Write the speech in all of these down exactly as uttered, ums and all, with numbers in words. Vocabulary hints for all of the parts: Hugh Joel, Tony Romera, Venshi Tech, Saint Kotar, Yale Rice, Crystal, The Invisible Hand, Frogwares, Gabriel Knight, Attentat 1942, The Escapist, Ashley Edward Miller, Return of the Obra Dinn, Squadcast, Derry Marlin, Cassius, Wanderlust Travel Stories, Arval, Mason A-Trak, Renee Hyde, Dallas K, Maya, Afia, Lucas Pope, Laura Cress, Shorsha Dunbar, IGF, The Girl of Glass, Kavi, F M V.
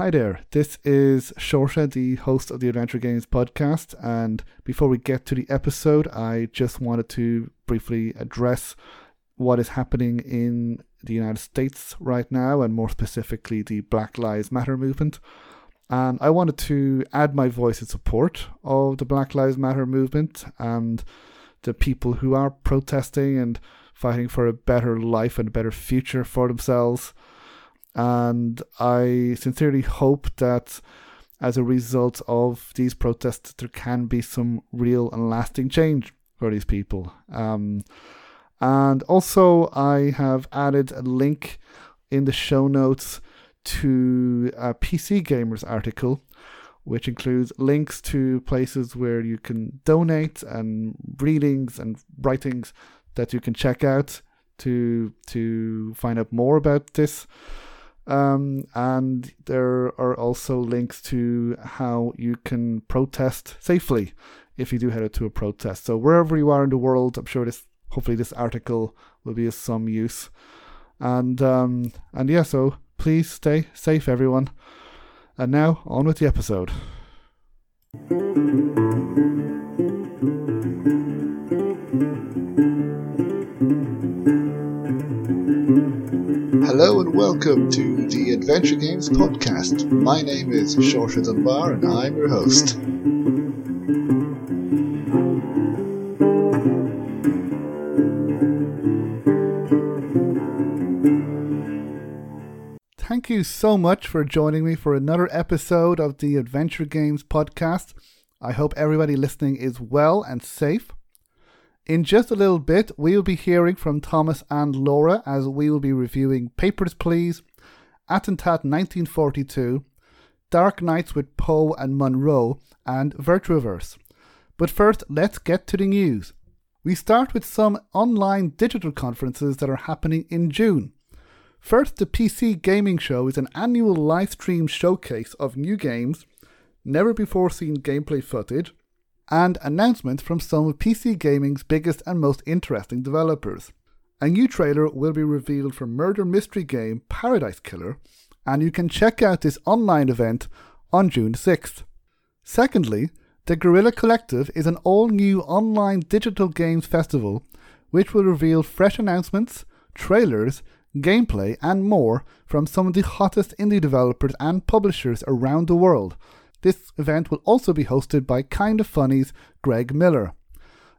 Hi there, this is Shorsha, the host of the Adventure Games podcast, and before we get to the episode, I just wanted to briefly address what is happening in the United States right now, and more specifically the Black Lives Matter movement. And I wanted to add my voice in support of the Black Lives Matter movement and the people who are protesting and fighting for a better life and a better future for themselves. And I sincerely hope that as a result of these protests, there can be some real and lasting change for these people. Um, and also, I have added a link in the show notes to a P C Gamers article, which includes links to places where you can donate and readings and writings that you can check out to to find out more about this. Um, and there are also links to how you can protest safely if you do head out to a protest. So wherever you are in the world, I'm sure this, hopefully this article will be of some use. And um, and yeah, so please stay safe, everyone. And now, on with the episode. Hello and welcome to the Adventure Games Podcast. My name is Shorsha Dunbar and I'm your host. Thank you so much for joining me for another episode of the Adventure Games Podcast. I hope everybody listening is well and safe. In just a little bit, we will be hearing from Thomas and Laura as we will be reviewing Papers, Please, Attentat nineteen forty-two, Dark Nights with Poe and Monroe, and Virtuaverse. But first, let's get to the news. We start with some online digital conferences that are happening in June. First, the P C Gaming Show is an annual live stream showcase of new games, never-before-seen gameplay footage, and announcements from some of P C gaming's biggest and most interesting developers. A new trailer will be revealed for murder mystery game Paradise Killer, and you can check out this online event on June sixth. Secondly, the Guerrilla Collective is an all-new online digital games festival which will reveal fresh announcements, trailers, gameplay and more from some of the hottest indie developers and publishers around the world. This event will also be hosted by Kinda Funny's Greg Miller.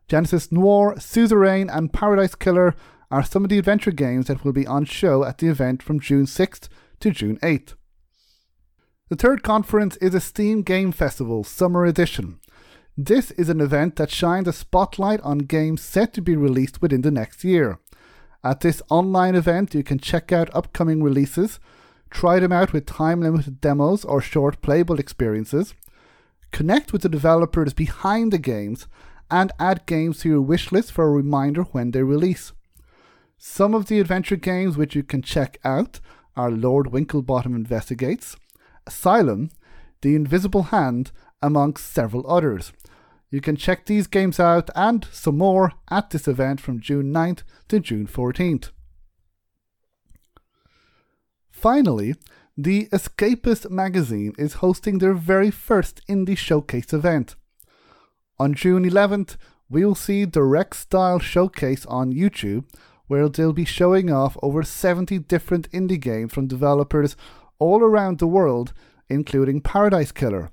Genesis Noir, Suzerain and Paradise Killer are some of the adventure games that will be on show at the event from June sixth to June eighth. The third conference is a Steam Game Festival Summer Edition. This is an event that shines a spotlight on games set to be released within the next year. At this online event, you can check out upcoming releases, try them out with time-limited demos or short playable experiences, connect with the developers behind the games, and add games to your wishlist for a reminder when they release. Some of the adventure games which you can check out are Lord Winklebottom Investigates, Asylum, The Invisible Hand, amongst several others. You can check these games out and some more at this event from June ninth to June fourteenth. Finally, The Escapist magazine is hosting their very first indie showcase event. On June eleventh, we will see Direct Style Showcase on YouTube, where they'll be showing off over seventy different indie games from developers all around the world, including Paradise Killer.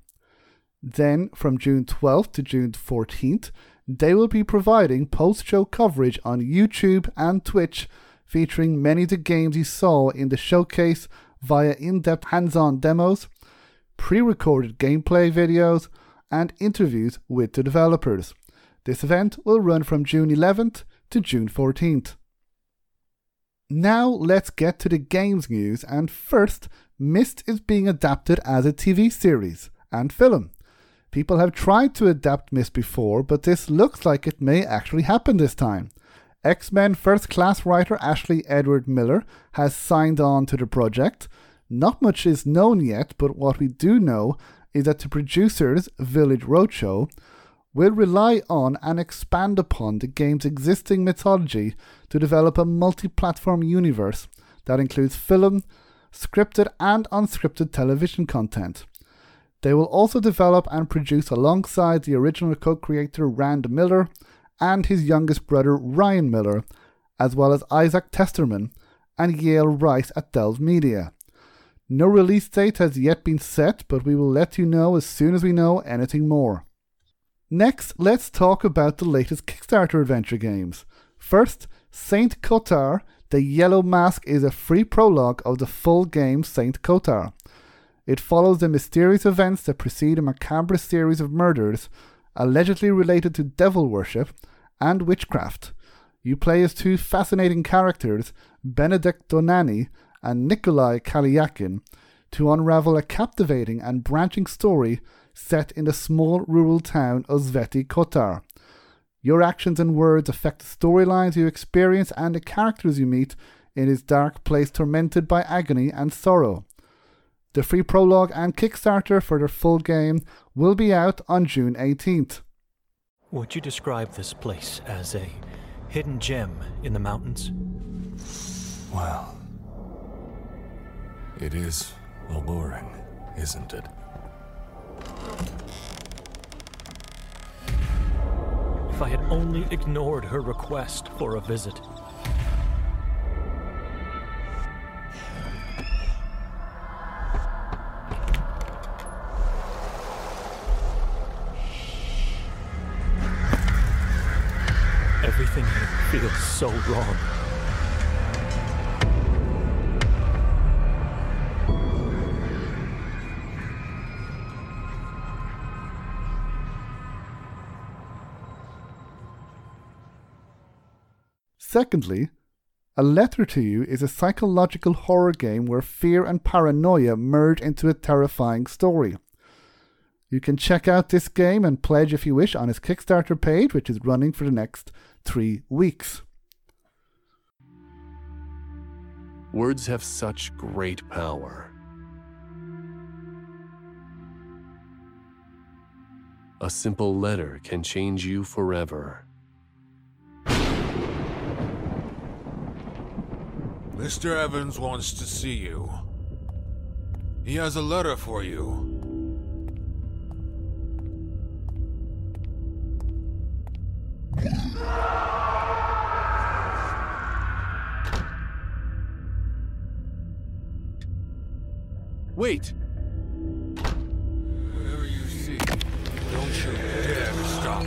Then, from June twelfth to June fourteenth, they will be providing post-show coverage on YouTube and Twitch, featuring many of the games you saw in the showcase via in-depth hands-on demos, pre-recorded gameplay videos, and interviews with the developers. This event will run from June eleventh to June fourteenth. Now let's get to the games news, and first, Myst is being adapted as a T V series and film. People have tried to adapt Myst before, but this looks like it may actually happen this time. X-Men First Class writer Ashley Edward Miller has signed on to the project. Not much is known yet, but what we do know is that the producers, Village Roadshow, will rely on and expand upon the game's existing mythology to develop a multi-platform universe that includes film, scripted and unscripted television content. They will also develop and produce alongside the original co-creator Rand Miller and his youngest brother Ryan Miller, as well as Isaac Testerman and Yale Rice at Delve Media. No release date has yet been set, but we will let you know as soon as we know anything more. Next, let's talk about the latest Kickstarter adventure games. First, Saint Kotar, The Yellow Mask is a free prologue of the full game Saint Kotar. It follows the mysterious events that precede a macabre series of murders, allegedly related to devil worship and witchcraft. You play as two fascinating characters, Benedict Donani and Nikolai Kaliakin, to unravel a captivating and branching story set in the small rural town of Sveti Kotar. Your actions and words affect the storylines you experience and the characters you meet in this dark place tormented by agony and sorrow. The free prologue and Kickstarter for their full game will be out on June eighteenth. Would you describe this place as a hidden gem in the mountains? Well, it is alluring, isn't it? If I had only ignored her request for a visit. Everything here feels so wrong. Secondly, A Letter to You is a psychological horror game where fear and paranoia merge into a terrifying story. You can check out this game and pledge if you wish on his Kickstarter page, which is running for the next three weeks. Words have such great power. A simple letter can change you forever. Mister Evans wants to see you. He has a letter for you. Wait! Whatever you see, don't you dare stop.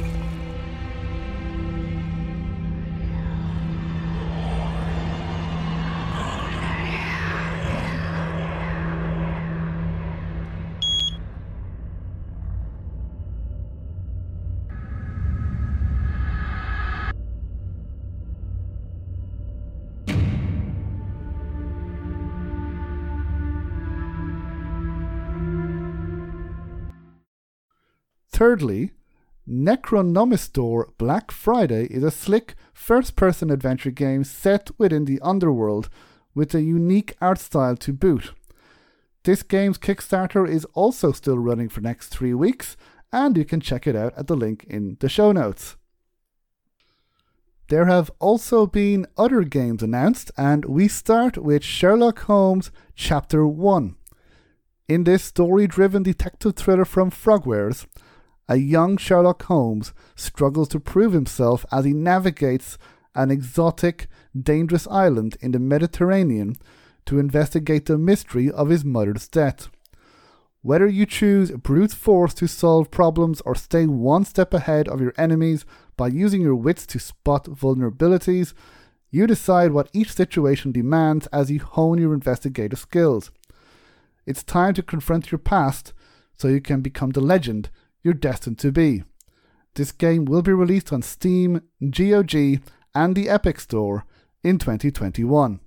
Thirdly, Necronomistor Black Friday is a slick first-person adventure game set within the underworld with a unique art style to boot. This game's Kickstarter is also still running for the next three weeks, and you can check it out at the link in the show notes. There have also been other games announced, and we start with Sherlock Holmes Chapter one. In this story-driven detective thriller from Frogwares, a young Sherlock Holmes struggles to prove himself as he navigates an exotic, dangerous island in the Mediterranean to investigate the mystery of his mother's death. Whether you choose brute force to solve problems or stay one step ahead of your enemies by using your wits to spot vulnerabilities, you decide what each situation demands as you hone your investigative skills. It's time to confront your past so you can become the legend you're destined to be. This game will be released on Steam, G O G, and the Epic Store in twenty twenty-one.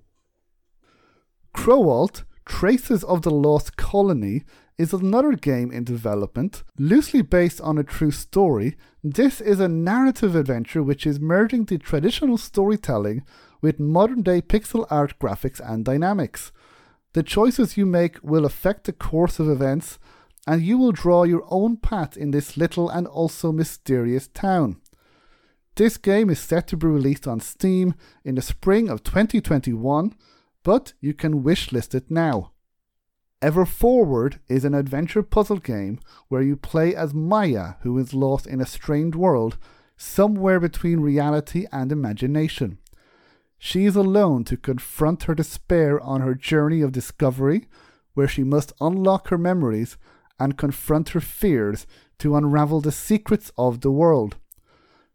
Crowalt, Traces of the Lost Colony, is another game in development. Loosely based on a true story, this is a narrative adventure which is merging the traditional storytelling with modern-day pixel art graphics and dynamics. The choices you make will affect the course of events, and you will draw your own path in this little and also mysterious town. This game is set to be released on Steam in the spring of twenty twenty-one, but you can wishlist it now. Ever Forward is an adventure puzzle game where you play as Maya, who is lost in a strange world somewhere between reality and imagination. She is alone to confront her despair on her journey of discovery, where she must unlock her memories and confront her fears to unravel the secrets of the world.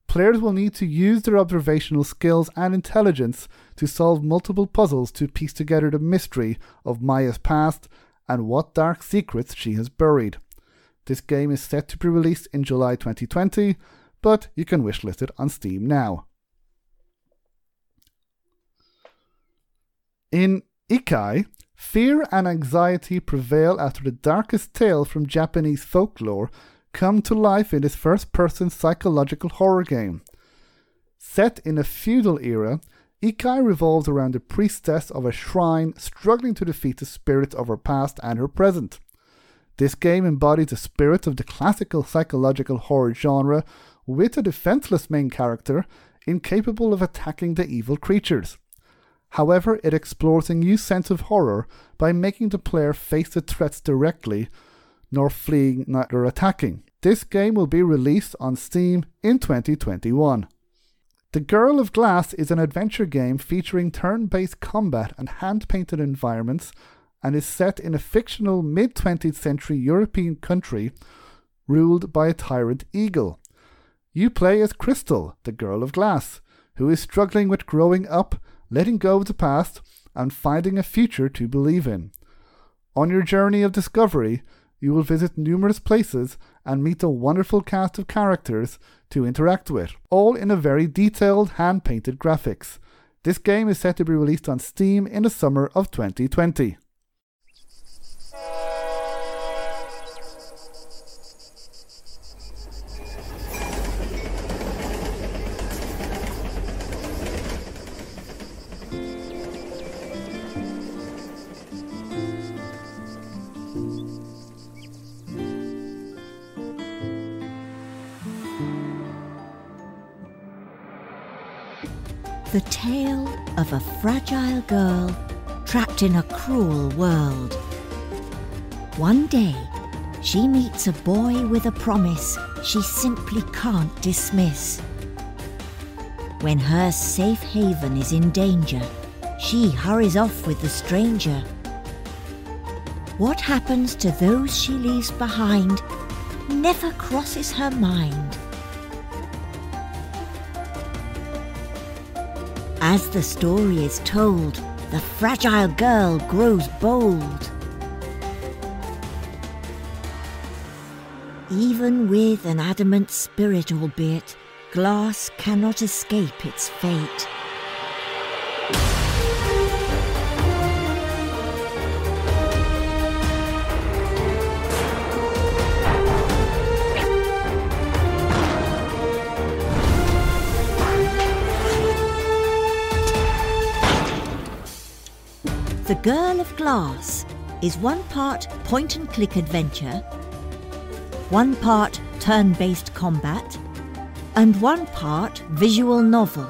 Players will need to use their observational skills and intelligence to solve multiple puzzles to piece together the mystery of Maya's past and what dark secrets she has buried. This game is set to be released in July twenty twenty, but you can wishlist it on Steam now. In Ikai, fear and anxiety prevail after the darkest tale from Japanese folklore come to life in this first-person psychological horror game. Set in a feudal era, Ikai revolves around the priestess of a shrine struggling to defeat the spirits of her past and her present. This game embodies the spirit of the classical psychological horror genre with a defenseless main character incapable of attacking the evil creatures. However, it explores a new sense of horror by making the player face the threats directly, nor fleeing, nor attacking. This game will be released on Steam in twenty twenty-one. The Girl of Glass is an adventure game featuring turn-based combat and hand-painted environments, and is set in a fictional mid-twentieth century European country ruled by a tyrant eagle. You play as Crystal, the Girl of Glass, who is struggling with growing up, letting go of the past, and finding a future to believe in. On your journey of discovery, you will visit numerous places and meet a wonderful cast of characters to interact with, all in a very detailed, hand-painted graphics. This game is set to be released on Steam in the summer of twenty twenty. The tale of a fragile girl trapped in a cruel world. One day, she meets a boy with a promise she simply can't dismiss. When her safe haven is in danger, she hurries off with the stranger. What happens to those she leaves behind never crosses her mind. As the story is told, the fragile girl grows bold. Even with an adamant spirit, albeit, glass cannot escape its fate. The Girl of Glass is one part point-and-click adventure, one part turn-based combat, and one part visual novel.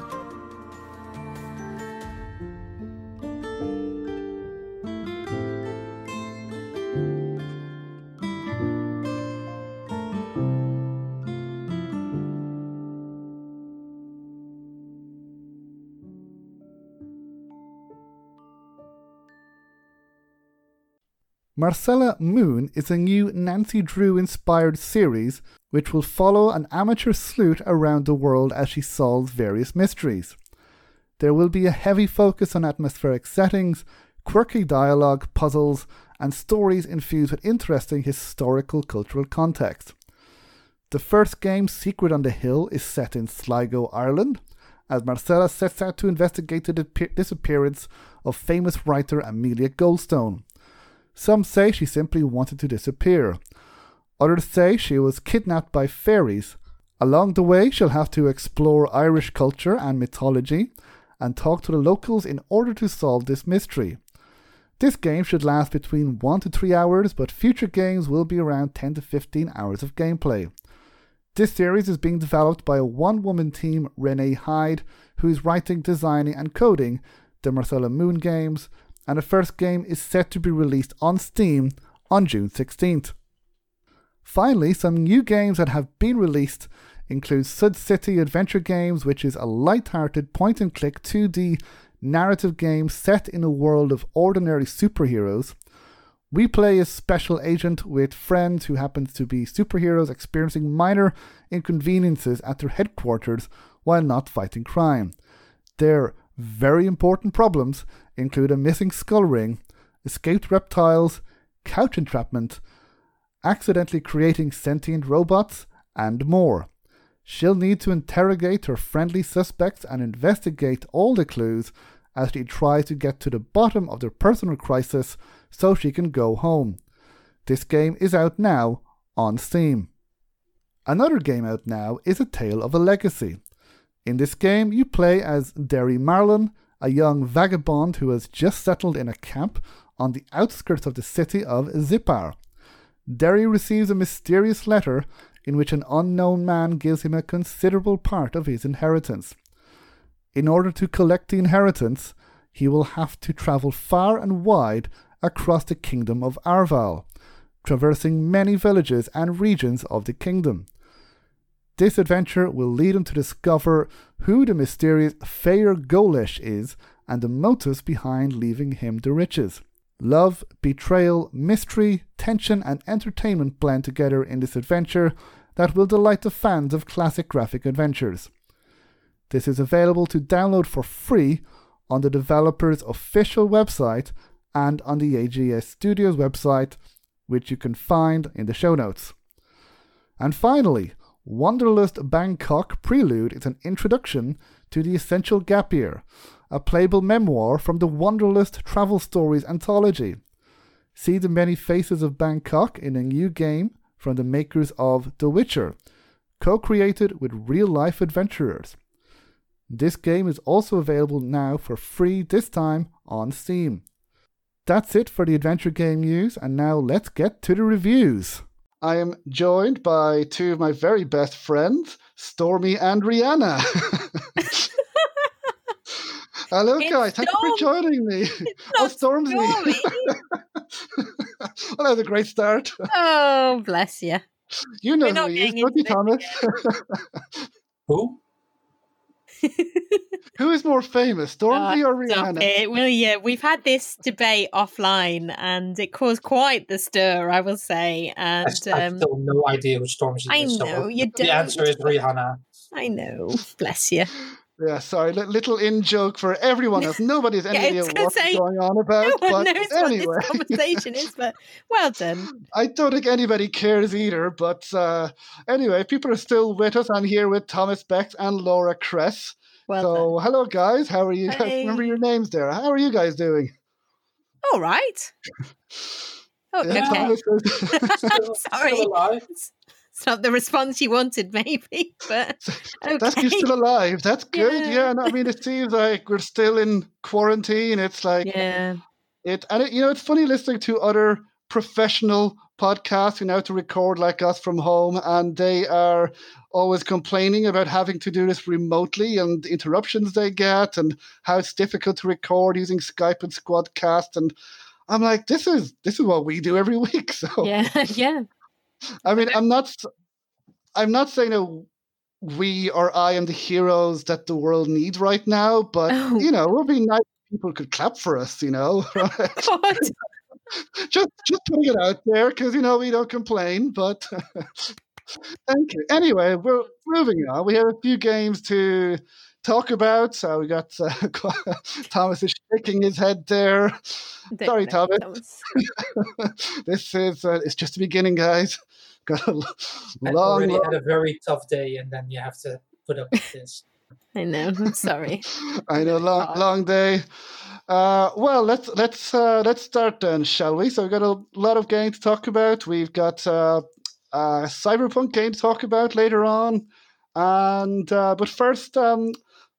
Marcella Moon is a new Nancy Drew-inspired series which will follow an amateur sleuth around the world as she solves various mysteries. There will be a heavy focus on atmospheric settings, quirky dialogue, puzzles, and stories infused with interesting historical cultural context. The first game, Secret on the Hill, is set in Sligo, Ireland, as Marcella sets out to investigate the disappearance of famous writer Amelia Goldstone. Some say she simply wanted to disappear. Others say she was kidnapped by fairies. Along the way, she'll have to explore Irish culture and mythology and talk to the locals in order to solve this mystery. This game should last between one to three hours, but future games will be around ten to fifteen hours of gameplay. This series is being developed by a one-woman team, Renee Hyde, who is writing, designing, and coding the Marcella Moon games, and the first game is set to be released on Steam on June sixteenth. Finally, some new games that have been released include Sud City Adventure Games, which is a light-hearted point-and-click two D narrative game set in a world of ordinary superheroes. We play a special agent with friends who happens to be superheroes experiencing minor inconveniences at their headquarters while not fighting crime. Their very important problems include a missing skull ring, escaped reptiles, couch entrapment, accidentally creating sentient robots, and more. She'll need to interrogate her friendly suspects and investigate all the clues as she tries to get to the bottom of their personal crisis so she can go home. This game is out now on Steam. Another game out now is A Tale of a Legacy. In this game, you play as Derry Marlin, a young vagabond who has just settled in a camp on the outskirts of the city of Zippar. Derry receives a mysterious letter in which an unknown man gives him a considerable part of his inheritance. In order to collect the inheritance, he will have to travel far and wide across the kingdom of Arval, traversing many villages and regions of the kingdom. This adventure will lead him to discover who the mysterious Feyr Golish is and the motives behind leaving him the riches. Love, betrayal, mystery, tension, and entertainment blend together in this adventure that will delight the fans of classic graphic adventures. This is available to download for free on the developer's official website and on the A G S Studios website, which you can find in the show notes. And finally, Wanderlust Bangkok Prelude is an introduction to The Essential Gap Year, a playable memoir from the Wanderlust Travel Stories anthology. See the many faces of Bangkok in a new game from the makers of The Witcher, co-created with real-life adventurers. This game is also available now for free, this time on Steam. That's it for the adventure game news, and now let's get to the reviews. I am joined by two of my very best friends, Stormy and Rihanna. Hello, guys. Thank you for joining me. Oh, Stormzy. Well, that was a great start. Oh, bless you. You know who he is, don't you, Thomas? Who? Who is more famous, Stormzy oh, or Rihanna? Well, yeah, we've had this debate offline, and it caused quite the stir, I will say. And I, I um, still no idea who Stormzy I is. I know so you the don't. The answer is Rihanna. I know. Bless you. Yeah, sorry, little in joke for everyone else. Nobody has any yeah, idea what's say, going on about. No one but knows anyway. What this conversation is, but well done. I don't think anybody cares either, but uh, anyway, people are still with us. I'm here with Thomas Beck and Laura Cress. Well so, done. Hello, guys. How are you? Hey. Remember your names there. How are you guys doing? All right. Oh, yeah, okay. Still, sorry. Still alive. It's not the response you wanted, maybe, but okay. That's you're still alive. That's good. Yeah, yeah no, I mean, it seems like we're still in quarantine. It's like yeah, it and it, you know, it's funny listening to other professional podcasts who you know how to record like us from home, and they are always complaining about having to do this remotely and the interruptions they get, and how it's difficult to record using Skype and Squadcast. And I'm like, this is this is what we do every week. So yeah, yeah. I mean, I'm not I'm not saying that we or I am the heroes that the world needs right now, but, oh. you know, it would be nice if people could clap for us, you know. Right? just just putting it out there because, you know, we don't complain, but thank you. Anyway, we're moving on. We have a few games to talk about. So we got uh, Thomas is shaking his head there. Don't Sorry, Thomas. Thomas. This is uh, it's just the beginning, guys. Got a long. I already long... had a very tough day, and then you have to put up with this. I know. I'm sorry. I know. Long, God. long day. Uh, well, let's let's uh, let's start then, shall we? So we've got a lot of games to talk about. We've got uh, a Cyberpunk game to talk about later on, and uh, but first, um,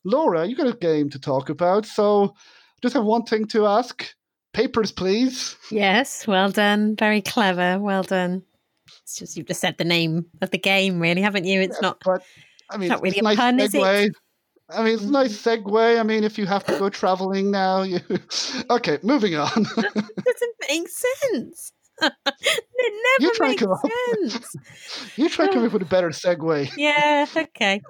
Laura, you got a game to talk about. So just have one thing to ask. Papers, Please. Yes, well done. Very clever. Well done. It's just you've just said the name of the game, really, haven't you? It's yeah, not. But, I mean, not it's really a nice pun, segue. Is it? I mean, it's a nice segue. I mean, if you have to go traveling now, you okay? Moving on. It doesn't make sense. It never makes sense. You try to come up with a better segue. Yeah. Okay.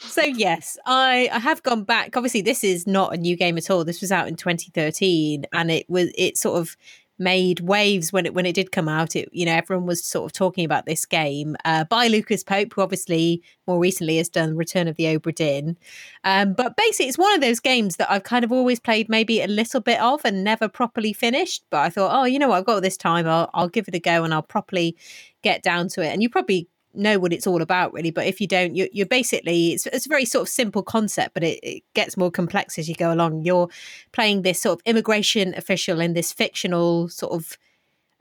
So yes, I I have gone back. Obviously, this is not a new game at all. This was out in twenty thirteen, and it was it sort of made waves when it when it did come out. It, you know, everyone was sort of talking about this game uh, by Lucas Pope, who obviously more recently has done Return of the Obra Dinn. Um, but basically, it's one of those games that I've kind of always played maybe a little bit of and never properly finished. But I thought, oh, you know what, I've got all this time. I'll, I'll give it a go and I'll properly get down to it. And you probably know what it's all about, really. But if you don't, you're, you're basically, it's, it's a very sort of simple concept, but it, it gets more complex as you go along. You're playing this sort of immigration official in this fictional sort of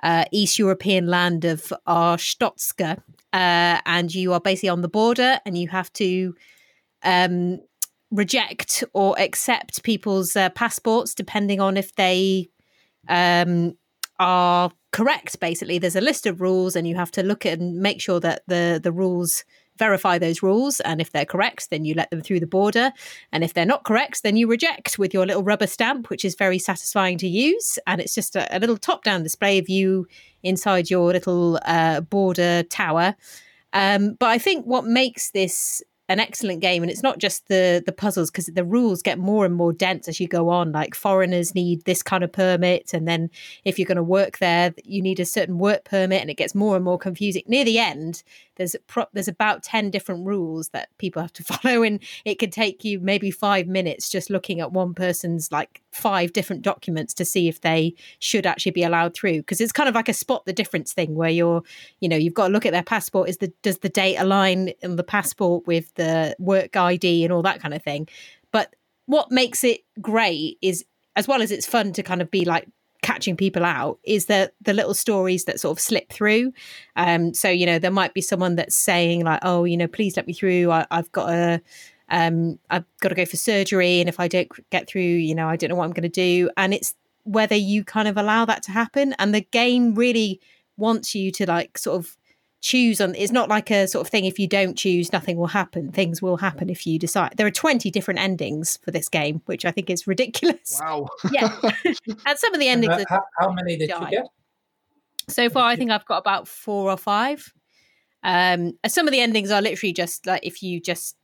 uh, East European land of Arstotska, uh, and you are basically on the border, and you have to um, reject or accept people's uh, passports depending on if they um, are correct. Basically, there's a list of rules, and you have to look at and make sure that the the rules, verify those rules, and if they're correct, then you let them through the border, and if they're not correct, then you reject with your little rubber stamp, which is very satisfying to use. And it's just a, a little top-down display of you inside your little uh, border tower. Um, but I think what makes this an excellent game, and it's not just the the puzzles, because the rules get more and more dense as you go on. Like, foreigners need this kind of permit, and then if you're going to work there, you need a certain work permit, and it gets more and more confusing. Near the end, there's pro- there's about ten different rules that people have to follow, and it could take you maybe five minutes just looking at one person's like five different documents to see if they should actually be allowed through, because it's kind of like a spot the difference thing, where you're, you know, you've got to look at their passport. Is the does the date align in the passport with the work I D and all that kind of thing? But what makes it great is, as well as it's fun to kind of be like catching people out, is that the little stories that sort of slip through. Um so, you know, there might be someone that's saying like, oh, you know, please let me through, I, I've got a um I've got to go for surgery, and if I don't get through, you know, I don't know what I'm going to do. And it's whether you kind of allow that to happen, and the game really wants you to like sort of choose on. It's not like a sort of thing, if you don't choose, nothing will happen. Things will happen if you decide. There are twenty different endings for this game, which I think is ridiculous. Wow. Yeah. And some of the endings that, are, how, how many did you get? So far, I think I've got about four or five. Um, some of the endings are literally just like, if you just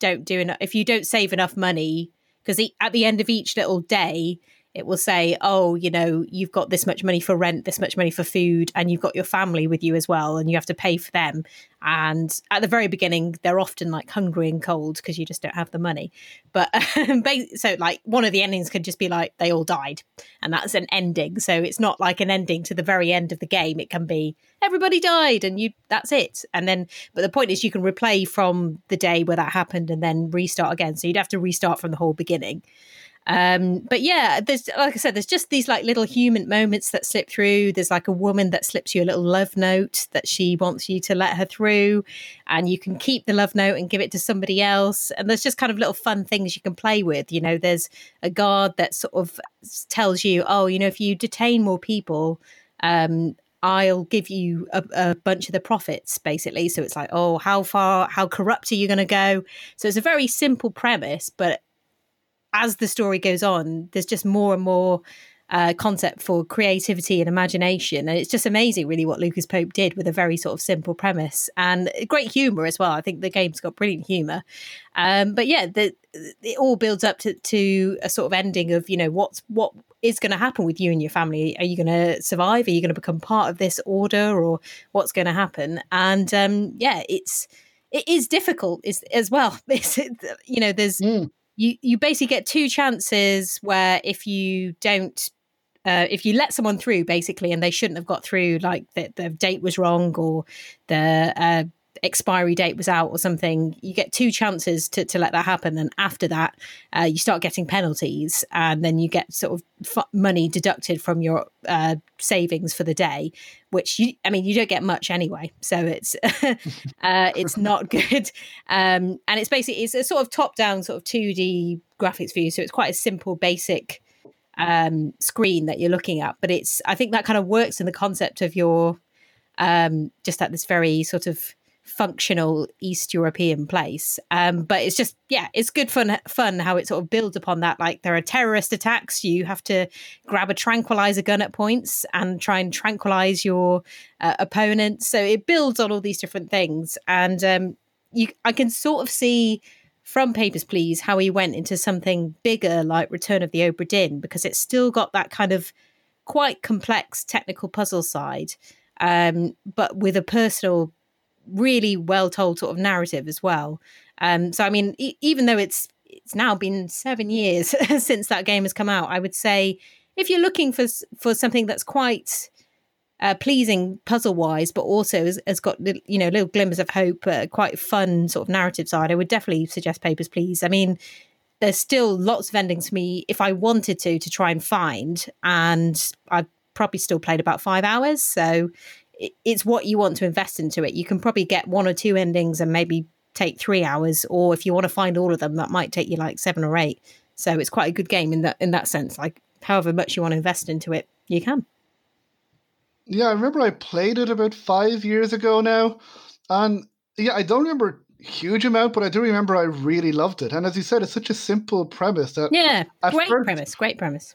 don't do enough, if you don't save enough money, because at the end of each little day, it will say, oh, you know, you've got this much money for rent, this much money for food, and you've got your family with you as well, and you have to pay for them. And at the very beginning, they're often like hungry and cold because you just don't have the money. But um, so like one of the endings could just be like, they all died, and that's an ending. So it's not like an ending to the very end of the game. It can be everybody died and you that's it. And then, but the point is, you can replay from the day where that happened and then restart again. So you'd have to restart from the whole beginning. Um, but yeah, there's, like I said, there's just these like little human moments that slip through. There's like a woman that slips you a little love note that she wants you to let her through, and you can keep the love note and give it to somebody else. And there's just kind of little fun things you can play with. You know, there's a guard that sort of tells you, oh, you know, if you detain more people, um, I'll give you a, a bunch of the profits, basically. So it's like, oh, how far, how corrupt are you going to go? So it's a very simple premise, but as the story goes on, there's just more and more uh, concept for creativity and imagination. And it's just amazing, really, what Lucas Pope did with a very sort of simple premise, and great humour as well. I think the game's got brilliant humour. Um, but yeah, the, it all builds up to, to a sort of ending of, you know, what's, what is going to happen with you and your family? Are you going to survive? Are you going to become part of this order, or what's going to happen? And um, yeah, it's it is difficult as, as well. It's, you know, there's... Mm. You you basically get two chances where if you don't, uh, if you let someone through, basically, and they shouldn't have got through, like the, the date was wrong, or the uh, expiry date was out or something, you get two chances to, to let that happen. And after that, uh, you start getting penalties, and then you get sort of f- money deducted from your uh, savings for the day, which, you, I mean, you don't get much anyway. So it's uh, it's not good. Um, and it's basically, it's a sort of top-down sort of two D graphics view. So it's quite a simple, basic um, screen that you're looking at. But it's, I think that kind of works in the concept of your, um, just at this very sort of functional East European place. Um, but it's just, yeah, it's good fun, fun how it sort of builds upon that. Like, there are terrorist attacks. You have to grab a tranquilizer gun at points and try and tranquilize your uh, opponents. So it builds on all these different things. And um, you, I can sort of see from Papers, Please how he went into something bigger like Return of the Obra Dinn, because it's still got that kind of quite complex technical puzzle side, um, but with a personal, really well told sort of narrative as well. Um, so I mean, e- even though it's it's now been seven years since that game has come out, I would say if you're looking for for something that's quite uh, pleasing puzzle wise, but also has, has got, you know, little glimmers of hope, uh, quite fun sort of narrative side, I would definitely suggest Papers, Please. I mean, there's still lots of endings for me if I wanted to to try and find, and I've probably still played about five hours. So it's what you want to invest into it. You can probably get one or two endings and maybe take three hours, or if you want to find all of them, that might take you like seven or eight. So it's quite a good game in that in that sense. Like, however much you want to invest into it, you can. Yeah, I remember I played it about five years ago now, and yeah, I don't remember a huge amount, but I do remember I really loved it. And as you said, it's such a simple premise that yeah, great first- premise, great premise.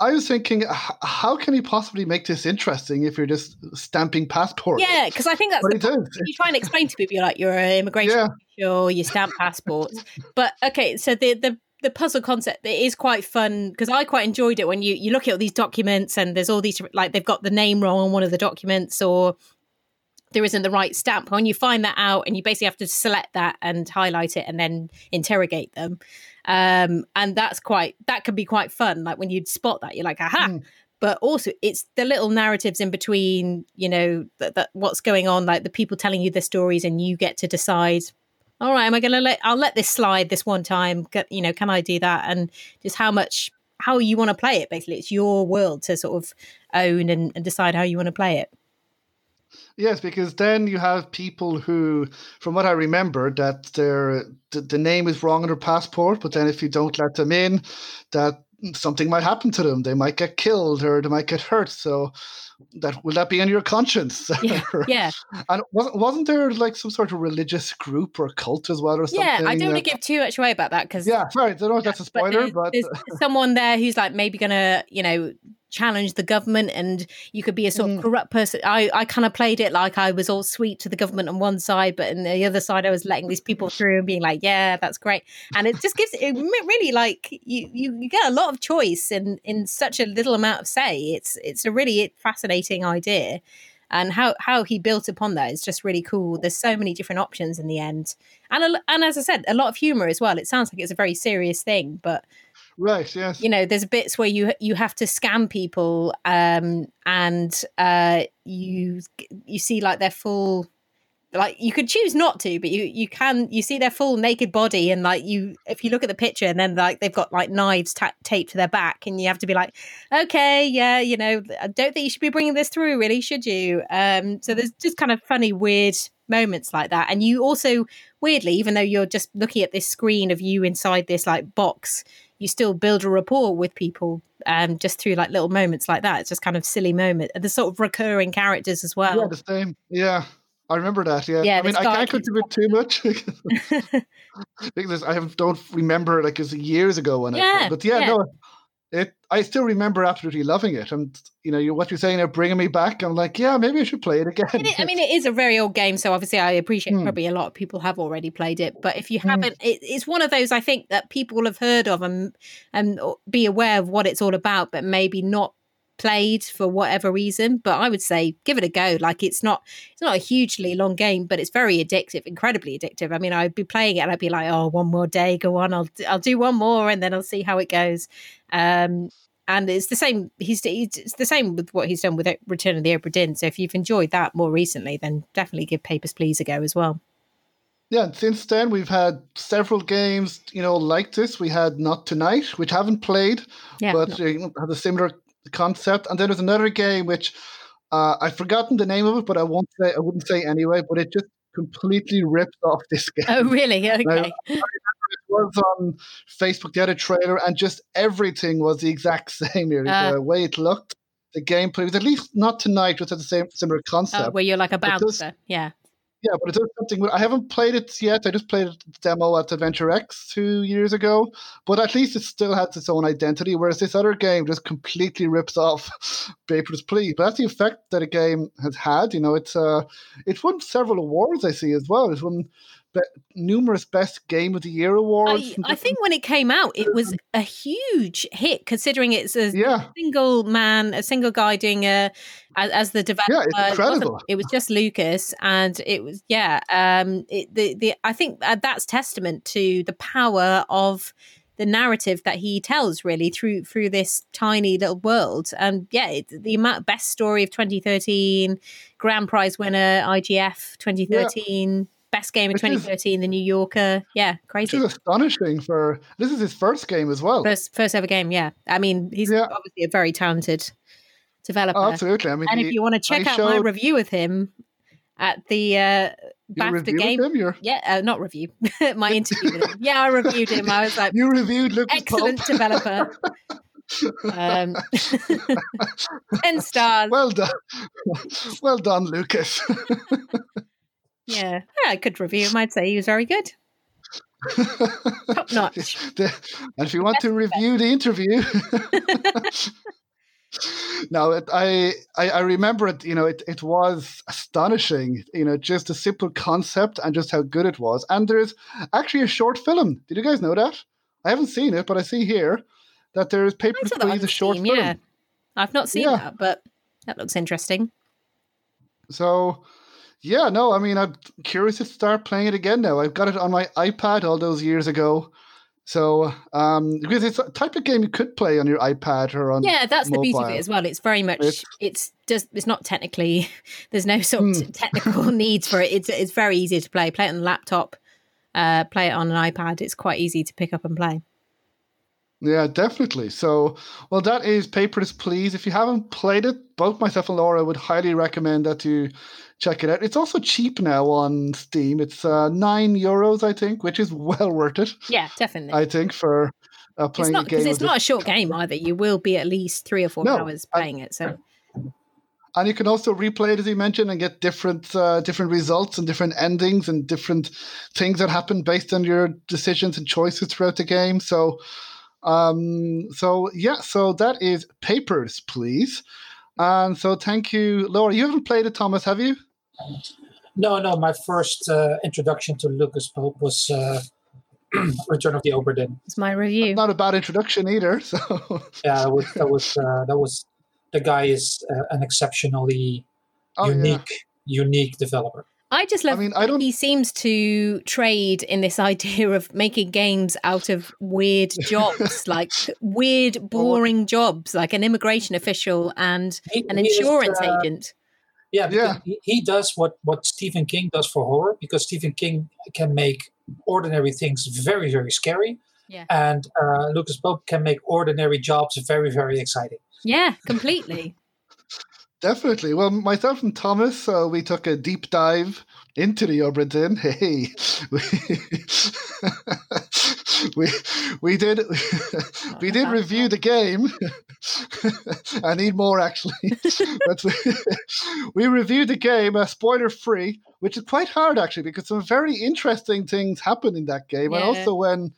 I was thinking, how can he possibly make this interesting if you're just stamping passports? Yeah, because I think that's what the you try and explain to people, you're like, you're an immigration official, yeah. You stamp passports. But okay, so the, the the puzzle concept is quite fun, because I quite enjoyed it when you, you look at all these documents and there's all these, like, they've got the name wrong on one of the documents, or there isn't the right stamp. When you find that out, and you basically have to select that and highlight it and then interrogate them. Um, and that's quite, that can be quite fun. Like, when you'd spot that, you're like, aha, mm. But also it's the little narratives in between, you know, that, that what's going on, like the people telling you their stories, and you get to decide, all right, am I going to let, I'll let this slide this one time, get, you know, can I do that? And just how much, how you want to play it. Basically, it's your world to sort of own and, and decide how you want to play it. Yes, because then you have people who, from what I remember, that their the, the name is wrong on their passport, but then if you don't let them in, that something might happen to them. They might get killed, or they might get hurt. So that will that be in your conscience? Yeah. yeah. And wasn't wasn't there like some sort of religious group or cult as well, or something? Yeah, I don't want to give too much away about that, because yeah, sorry, I don't know if that's a spoiler, but there's, but... there's someone there who's like maybe gonna, you know, challenge the government, and you could be a sort of corrupt person. I, I kind of played it like I was all sweet to the government on one side, but on the other side I was letting these people through and being like, yeah, that's great. And it just gives it really, like, you, you, you get a lot of choice in, in such a little amount of say. It's it's a really fascinating idea, and how, how he built upon that is just really cool. There's so many different options in the end, and a, and as I said, a lot of humor as well. It sounds like it's a very serious thing, but right, yes. You know, there's bits where you you have to scam people, um, and uh, you you see like their full, like you could choose not to, but you you can you see their full naked body, and like you if you look at the picture, and then like they've got like knives ta- taped to their back, and you have to be like, okay, yeah, you know, I don't think you should be bringing this through, really, should you? Um, so there's just kind of funny, weird moments like that, and you also weirdly, even though you're just looking at this screen of you inside this like box, you still build a rapport with people, um, just through like little moments like that. It's just kind of silly moment. And the sort of recurring characters as well. Yeah, the same. Yeah, I remember that. Yeah, yeah I mean, I can't contribute too much because, because I have, don't remember, like, it was years ago when yeah, I. But yeah, yeah. no, it. I still remember absolutely loving it, and you know, you, what you're saying, now bringing me back. I'm like, yeah, maybe I should play it again. It is, I mean, it is a very old game, so obviously, I appreciate hmm. probably a lot of people have already played it. But if you haven't, it, it's one of those I think that people will have heard of and and be aware of what it's all about, but maybe not played for whatever reason. But I would say give it a go. Like, it's not it's not a hugely long game, but it's very addictive, incredibly addictive. I mean, I'd be playing it and I'd be like, oh, one more day, go on, I'll I'll do one more, and then I'll see how it goes. Um, and it's the same. He's, he's it's the same with what he's done with Return of the Obra Dinn. So if you've enjoyed that more recently, then definitely give Papers, Please a go as well. Yeah, and since then we've had several games, you know, like this. We had Not Tonight, which I haven't played, yeah, but no. had a similar concept. And then there's another game which uh, I've forgotten the name of it, but I won't say. I wouldn't say anyway. But it just completely ripped off this game. Oh, really? Okay. Now, was on Facebook, the other trailer, and just everything was the exact same. Really. Uh, the way it looked, the gameplay was at least Not Tonight, which had the same similar concept. Oh, where you're like a bouncer, just, yeah. Yeah, but it's something I haven't played it yet. I just played a demo at Adventure X two years ago, but at least it still has its own identity, whereas this other game just completely rips off Papers, Please. But that's the effect that a game has had. You know, it's uh, it's won several awards, I see, as well. It's won be- numerous Best Game of the Year awards. I, I think when it came out, it was a huge hit, considering it's a yeah. single man, a single guy doing a... As, as the developer, yeah, it's incredible. It, it was just Lucas, and it was yeah. Um, it, the the I think that's testament to the power of the narrative that he tells, really, through through this tiny little world. And um, yeah, it, the best story of twenty thirteen, Grand Prize winner, I G F twenty thirteen. Yeah. Best game of twenty thirteen, is, The New Yorker. Yeah, crazy. This is astonishing for... This is his first game as well. First, first ever game, yeah. I mean, he's yeah. obviously a very talented developer. Oh, absolutely. I mean, and he, if you want to check I out my review with him at the uh, BAFTA game, him, yeah, uh, not review, my interview with him. Yeah, I reviewed him. I was like, you reviewed Lucas excellent Pope. Developer. Um, and star. Well done, well done, Lucas. yeah. yeah, I could review him. I'd say he was very good. Top notch. And if you want Best to review the interview. No, it, I, I I remember it. You know, it, it was astonishing. You know, just a simple concept and just how good it was. And there's actually a short film. Did you guys know that? I haven't seen it, but I see here that there is Papers, Please, a short seen, film. Yeah, I've not seen yeah. that, but that looks interesting. So, yeah, no, I mean, I'm curious to start playing it again now. I've got it on my iPad all those years ago. So, um, because it's a type of game you could play on your iPad or on yeah, that's mobile. The beauty of it as well. It's very much it's it's, just, it's not technically there's no sort mm. of technical needs for it. It's it's very easy to play. Play it on a laptop, uh, play it on an iPad. It's quite easy to pick up and play. Yeah, definitely. So, well, that is Papers, Please. If you haven't played it, both myself and Laura would highly recommend that you check it out. It's also cheap now on Steam. It's uh, nine euros, I think, which is well worth it. Yeah, definitely. I think for uh, playing it's not, a game. Because it's not a short game either. You will be at least three or four no, hours playing I, it. So. And you can also replay it, as you mentioned, and get different uh, different results and different endings and different things that happen based on your decisions and choices throughout the game. So... Um, so yeah, so that is Papers, Please. And so thank you, Laura. You haven't played it, Thomas, have you? No, no. My first uh, introduction to Lucas Pope was uh, Return of the Obra Dinn. It's my review. That's not a bad introduction either. So yeah, that was that was, uh, that was the guy is uh, an exceptionally oh, unique, yeah. unique developer. I just love I mean, I don't... he seems to trade in this idea of making games out of weird jobs, like weird, boring well, jobs, like an immigration official and he, an insurance is, uh, agent. Yeah, yeah. He, he does what, what Stephen King does for horror, because Stephen King can make ordinary things very, very scary. Yeah. And uh, Lucas Pope can make ordinary jobs very, very exciting. Yeah, completely. Definitely. Well, myself and Thomas, uh, we took a deep dive into the Obra Dinn. Hey, we we, we did we did review the game. I need more, actually. But we, we reviewed the game, uh, spoiler free, which is quite hard actually, because some very interesting things happen in that game, yeah. and also when.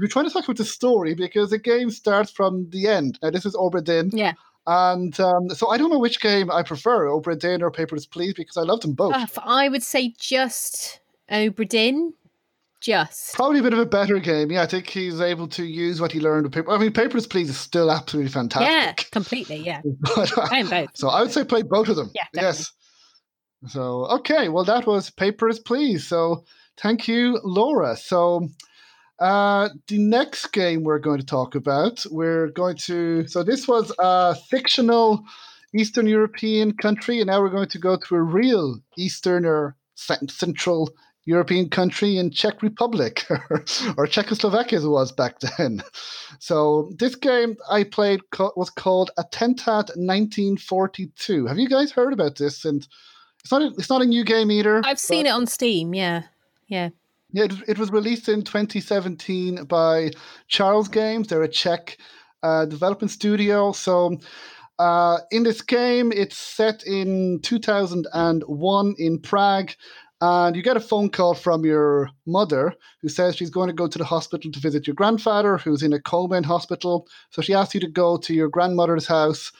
We're trying to talk about the story because the game starts from the end. Now, this is Obra Dinn. Yeah. And um, so I don't know which game I prefer, Obra Dinn or Papers, Please, because I love them both. Uh, I would say just Obra Dinn. Just. Probably a bit of a better game. Yeah, I think he's able to use what he learned with Papers. I mean, Papers, Please is still absolutely fantastic. Yeah, completely, yeah. but, uh, I am both. So I would say play both of them. Yeah, definitely. Yes. So, okay, well, that was Papers, Please. So thank you, Laura. So... Uh, the next game we're going to talk about, we're going to... So this was a fictional Eastern European country, and now we're going to go to a real Eastern or Central European country in Czech Republic, or, or Czechoslovakia as it was back then. So this game I played co- was called Attentat nineteen forty-two. Have you guys heard about this? And it's not a, it's not a new game either. I've seen it on Steam, yeah. Yeah. Yeah, it, it was released in twenty seventeen by Charles Games. They're a Czech uh, development studio. So Uh, in this game, it's set in two thousand one in Prague, and you get a phone call from your mother who says she's going to go to the hospital to visit your grandfather, who's in a coma in hospital. So she asks you to go to your grandmother's house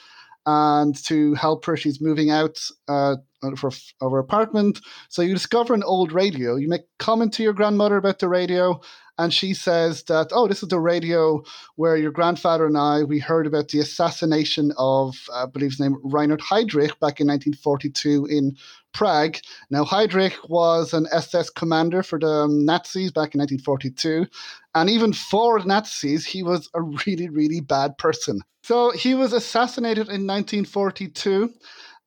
and to help her. She's moving out uh, for, of her apartment. So you discover an old radio. You make a comment to your grandmother about the radio, and she says that, oh, this is the radio where your grandfather and I, we heard about the assassination of, I believe his name, Reinhard Heydrich back in nineteen forty-two in Prague. Now, Heydrich was an S S commander for the Nazis back in nineteen forty-two. And even for Nazis, he was a really, really bad person. So he was assassinated in nineteen forty-two.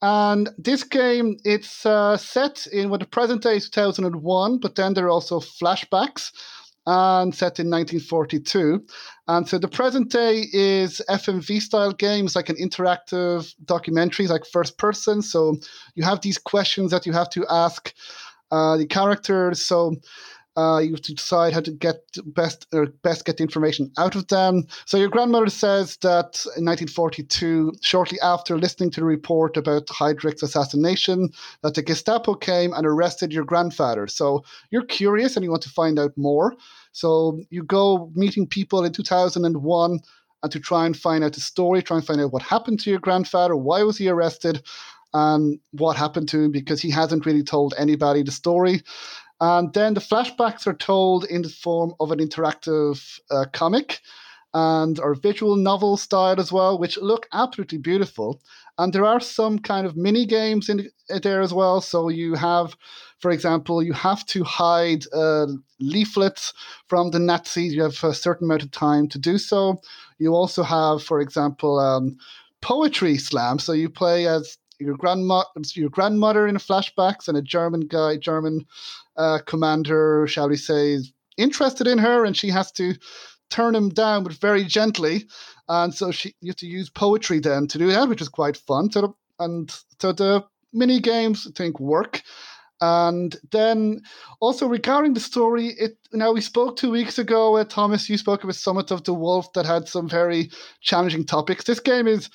And this game, it's uh, set in what the present day is two thousand one, but then there are also flashbacks, and set in nineteen forty-two. And so the present day is F M V-style games, like an interactive documentary, like first person. So you have these questions that you have to ask uh, the characters. So uh, you have to decide how to get best or best get the information out of them. So your grandmother says that in nineteen forty-two, shortly after listening to the report about Heydrich's assassination, that the Gestapo came and arrested your grandfather. So you're curious and you want to find out more. So you go meeting people in two thousand one and to try and find out the story, try and find out what happened to your grandfather, why was he arrested, and what happened to him, because he hasn't really told anybody the story. And then the flashbacks are told in the form of an interactive uh, comic and or visual novel style as well, which look absolutely beautiful. And there are some kind of mini games in there as well. So you have, for example, you have to hide uh, leaflets from the Nazis. You have a certain amount of time to do so. You also have, for example, um, poetry slam. So you play as your grandma, your grandmother in flashbacks, and a German guy, German uh, commander, shall we say, is interested in her, and she has to turn him down, but very gently. And so she you have to use poetry then to do that, which is quite fun. So the, and so the mini games, I think, work. And then also regarding the story, it now we spoke two weeks ago, uh, Thomas, you spoke about Summit of the Wolf that had some very challenging topics. This game is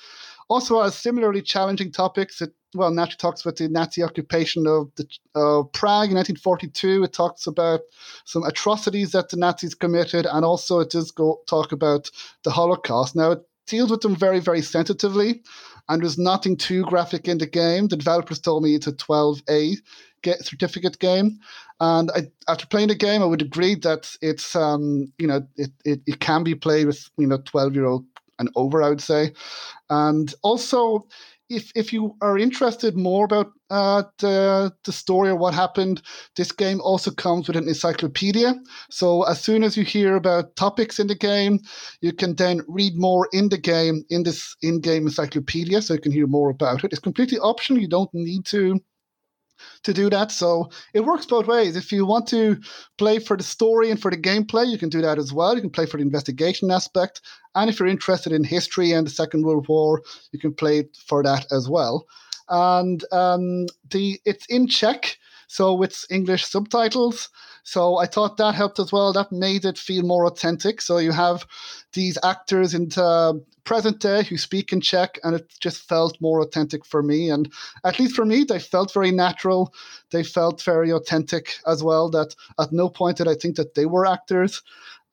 also has similarly challenging topics. It, well, naturally talks about the Nazi occupation of the, uh, Prague in nineteen forty-two. It talks about some atrocities that the Nazis committed, and also it does go talk about the Holocaust. Now, it deals with them very, very sensitively, and there's nothing too graphic in the game. The developers told me it's a twelve A get certificate game, and I, after playing the game, I would agree that it's um, you know it, it it can be played with you know twelve year old. And over, I would say. And also, if if you are interested more about uh, the, the story or what happened, this game also comes with an encyclopedia. So as soon as you hear about topics in the game, you can then read more in the game, in this in-game encyclopedia, so you can hear more about it. It's completely optional. You don't need to to do that. So it works both ways. If you want to play for the story and for the gameplay, you can do that as well. You can play for the investigation aspect. And if you're interested in history and the Second World War, you can play for that as well. And um, the it's in Czech, so it's English subtitles. So I thought that helped as well. That made it feel more authentic. So you have these actors in the present day who speak in Czech, and it just felt more authentic for me. And at least for me, they felt very natural. They felt very authentic as well, that at no point did I think that they were actors.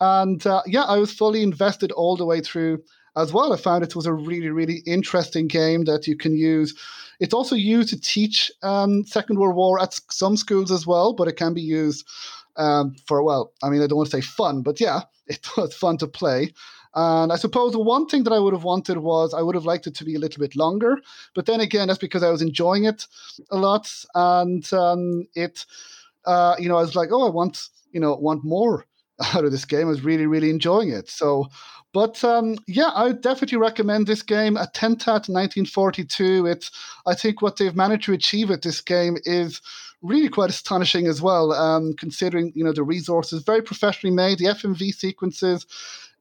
And uh, yeah, I was fully invested all the way through as well. I found it was a really, really interesting game that you can use. It's also used to teach um, Second World War at some schools as well, but it can be used um, for, well, I mean, I don't want to say fun, but yeah, it was fun to play. And I suppose the one thing that I would have wanted was I would have liked it to be a little bit longer. But then again, that's because I was enjoying it a lot. And um, it, uh, you know, I was like, oh, I want, you know, want more out of this game. I was really, really enjoying it. So, but um, yeah, I would definitely recommend this game, Attentat nineteen forty-two. It's, I think what they've managed to achieve with this game is really quite astonishing as well, um, considering, you know, the resources, very professionally made, the F M V sequences.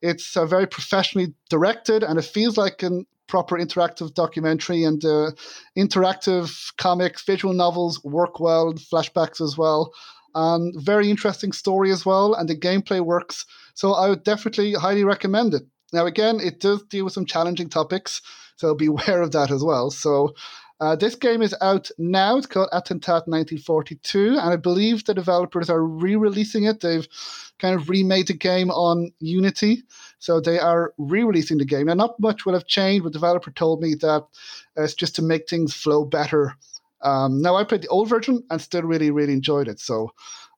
It's uh, very professionally directed, and it feels like a proper interactive documentary, and uh, interactive comics, visual novels work well, flashbacks as well. Um, very interesting story as well, and the gameplay works. So I would definitely highly recommend it. Now, again, it does deal with some challenging topics. So beware of that as well. So uh, this game is out now. It's called Attentat nineteen forty-two. And I believe the developers are re-releasing it. They've kind of remade the game on Unity. So they are re-releasing the game. Now, not much will have changed, but the developer told me that uh, it's just to make things flow better. Um, now, I played the old version and still really, really enjoyed it. So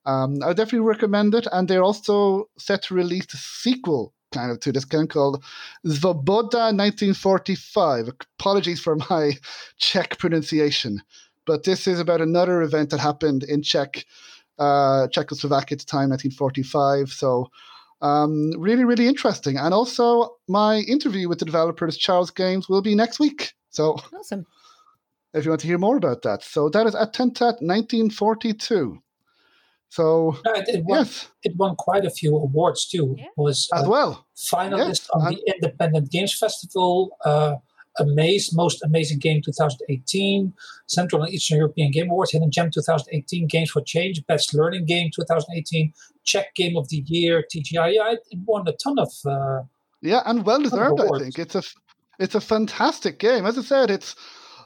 um, I would definitely recommend it. And they're also set to release a sequel kind of to this game called Svoboda nineteen forty-five. Apologies for my Czech pronunciation. But this is about another event that happened in Czech, uh, Czechoslovakia at the time, nineteen forty-five. So um, really, really interesting. And also my interview with the developers, Charles Games, will be next week. So awesome. If you want to hear more about that. So that is Attentat nineteen forty-two. So, no, it, it won, yes. It won quite a few awards too. Yeah. It was As uh, well. Finalist yes. on and the Independent Games Festival, uh, Amaze, Most Amazing Game twenty eighteen, Central and Eastern European Game Awards, Hidden Gem twenty eighteen, Games for Change, Best Learning Game twenty eighteen, Czech Game of the Year, T G I. It won a ton of uh, Yeah, and well-deserved, I think. It's a, it's a fantastic game. As I said, it's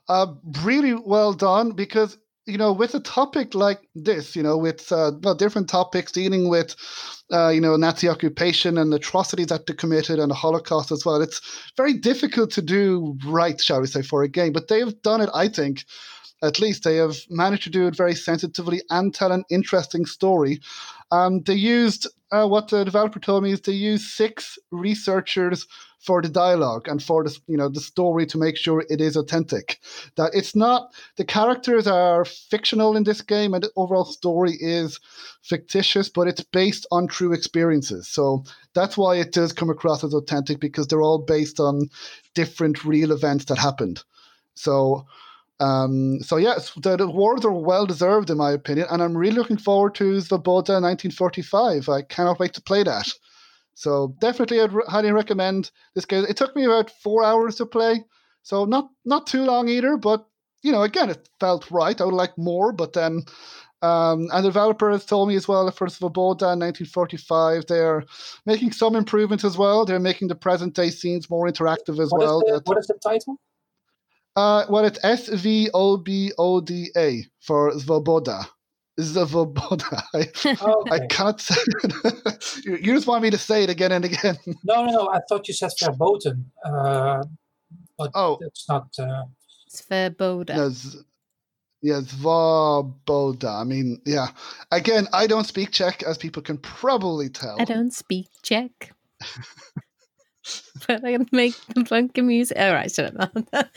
Uh, really well done because, you know, with a topic like this, you know, with uh, well, different topics dealing with, uh, you know, Nazi occupation and atrocities that they committed and the Holocaust as well, it's very difficult to do right, shall we say, for a game. But they have done it, I think, at least. They have managed to do it very sensitively and tell an interesting story. Um, they used, uh, what the developer told me is they used six researchers for the dialogue and for the, you know, the story to make sure it is authentic. That it's not, the characters are fictional in this game and the overall story is fictitious, but it's based on true experiences. So that's why it does come across as authentic, because they're all based on different real events that happened. So, um, so yes, the, the awards are well-deserved in my opinion, and I'm really looking forward to Svoboda nineteen forty-five. I cannot wait to play that. So definitely I'd highly recommend this game. It took me about four hours to play, so not not too long either, but, you know, again, it felt right. I would like more, but then, um, and the developer has told me as well that for Svoboda nineteen forty-five, they're making some improvements as well. They're making the present-day scenes more interactive as what well. Is the, that, what is the title? Uh, well, it's S V O B O D A for Svoboda. Svoboda. I, oh, okay. I can't say it. you, you just want me to say it again and again. No, no, no. I thought you said Verboten. Uh, but oh. That's not... Uh... Svoboda. No, z- yeah, Svoboda. I mean, yeah. Again, I don't speak Czech, as people can probably tell. I don't speak Czech. But I can make the funky music. All right, shut up.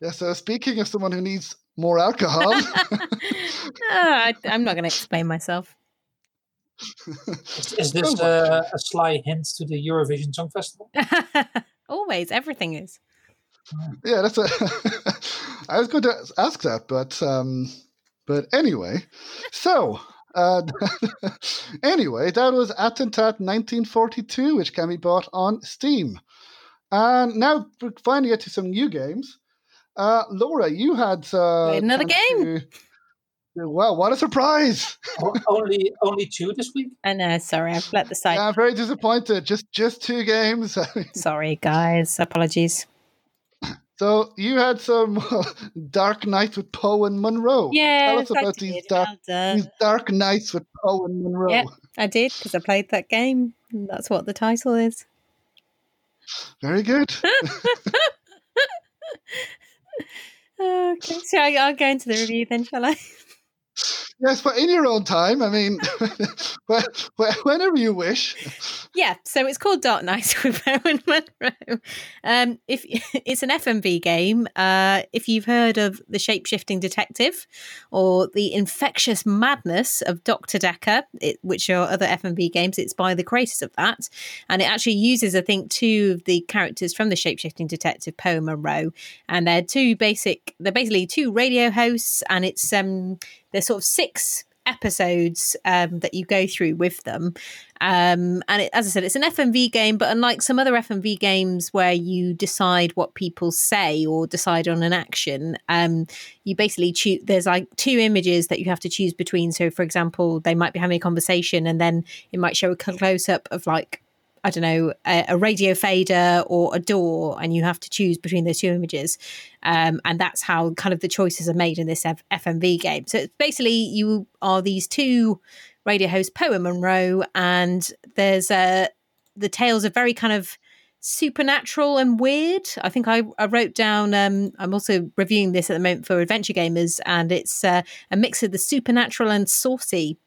Yeah, so speaking of someone who needs... more alcohol. oh, I, I'm not going to explain myself. Is, is this uh, a sly hint to the Eurovision Song Festival? Always, everything is. Yeah, that's a. I was going to ask that, but um, but anyway, so. Uh, anyway, that was Attentat nineteen forty-two, which can be bought on Steam. And now we finally get to some new games. Uh, Laura, you had uh, another game. To... Wow, what a surprise! only, only two this week. I know. Sorry, I've let the side. Yeah, I'm very disappointed. Just, just two games. Sorry, guys. Apologies. So you had some uh, Dark Nights with Poe and Monroe. Yeah, tell us about these dark, these dark Nights with Poe and Monroe. Yeah, I did because I played that game. That's what the title is. Very good. Okay, so I'll go into the review then, shall I? Yes, but in your own time. I mean, whenever you wish. Yeah, so it's called Dark Nights with Poe and Monroe. Um, if it's an F M V game. Uh, if you've heard of The Shapeshifting Detective or The Infectious Madness of Doctor Decker, it, which are other F M V games, it's by the creators of that, and it actually uses, I think, two of the characters from The Shapeshifting Detective, Poe and Monroe, and they're two basic. They're basically two radio hosts, and it's um. There's sort of six episodes um, that you go through with them. Um, and it, as I said, it's an F M V game, but unlike some other F M V games where you decide what people say or decide on an action, um, you basically choose, there's like two images that you have to choose between. So, for example, they might be having a conversation and then it might show a close up of like I don't know, a, a radio fader or a door, and you have to choose between those two images. Um, and that's how kind of the choices are made in this F- FMV game. So it's basically you are these two radio hosts, Poe and Monroe, and there's uh, the tales are very kind of supernatural and weird. I think I, I wrote down, um, I'm also reviewing this at the moment for Adventure Gamers, and it's uh, a mix of the supernatural and saucy.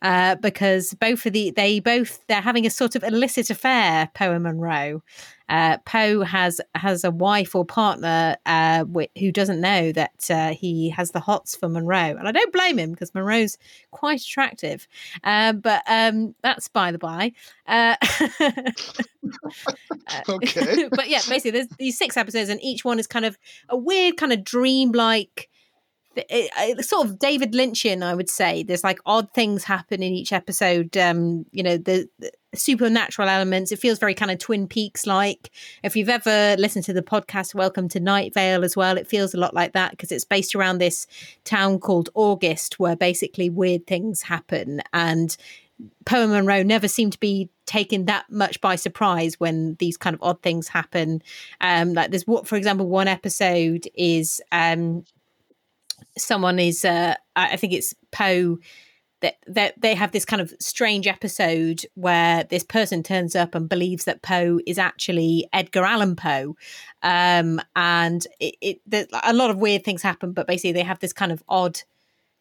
Uh, because both of the, they both, they're having a sort of illicit affair, Poe and Monroe. Uh, Poe has has a wife or partner uh, wh- who doesn't know that uh, he has the hots for Monroe. And I don't blame him because Monroe's quite attractive. Uh, but um, that's by the by. Uh, okay. But yeah, basically there's these six episodes and each one is kind of a weird kind of dream-like, it's sort of David Lynchian, I would say. There's like odd things happen in each episode. Um, you know, the, the supernatural elements. It feels very kind of Twin Peaks like. If you've ever listened to the podcast Welcome to Night Vale as well, it feels a lot like that because it's based around this town called August where basically weird things happen. And Poe and Monroe never seem to be taken that much by surprise when these kind of odd things happen. Um, like there's what, for example, one episode is. Um, Someone is, uh, I think it's Poe, that, that they have this kind of strange episode where this person turns up and believes that Poe is actually Edgar Allan Poe. Um, and it, it there's a lot of weird things happen, but basically they have this kind of odd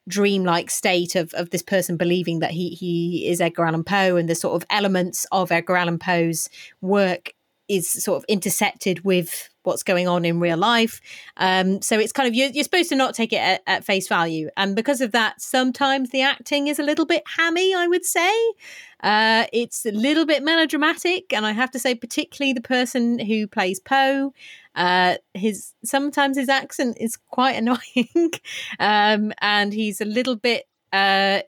dreamlike state of, of this person believing that he, he is Edgar Allan Poe, and the sort of elements of Edgar Allan Poe's work is sort of intersected with what's going on in real life. Um, so it's kind of, you're, you're supposed to not take it at, at face value. And because of that, sometimes the acting is a little bit hammy, I would say. Uh, it's a little bit melodramatic. And I have to say, particularly the person who plays Poe, uh, his sometimes his accent is quite annoying. um, and he's a little bit... Uh,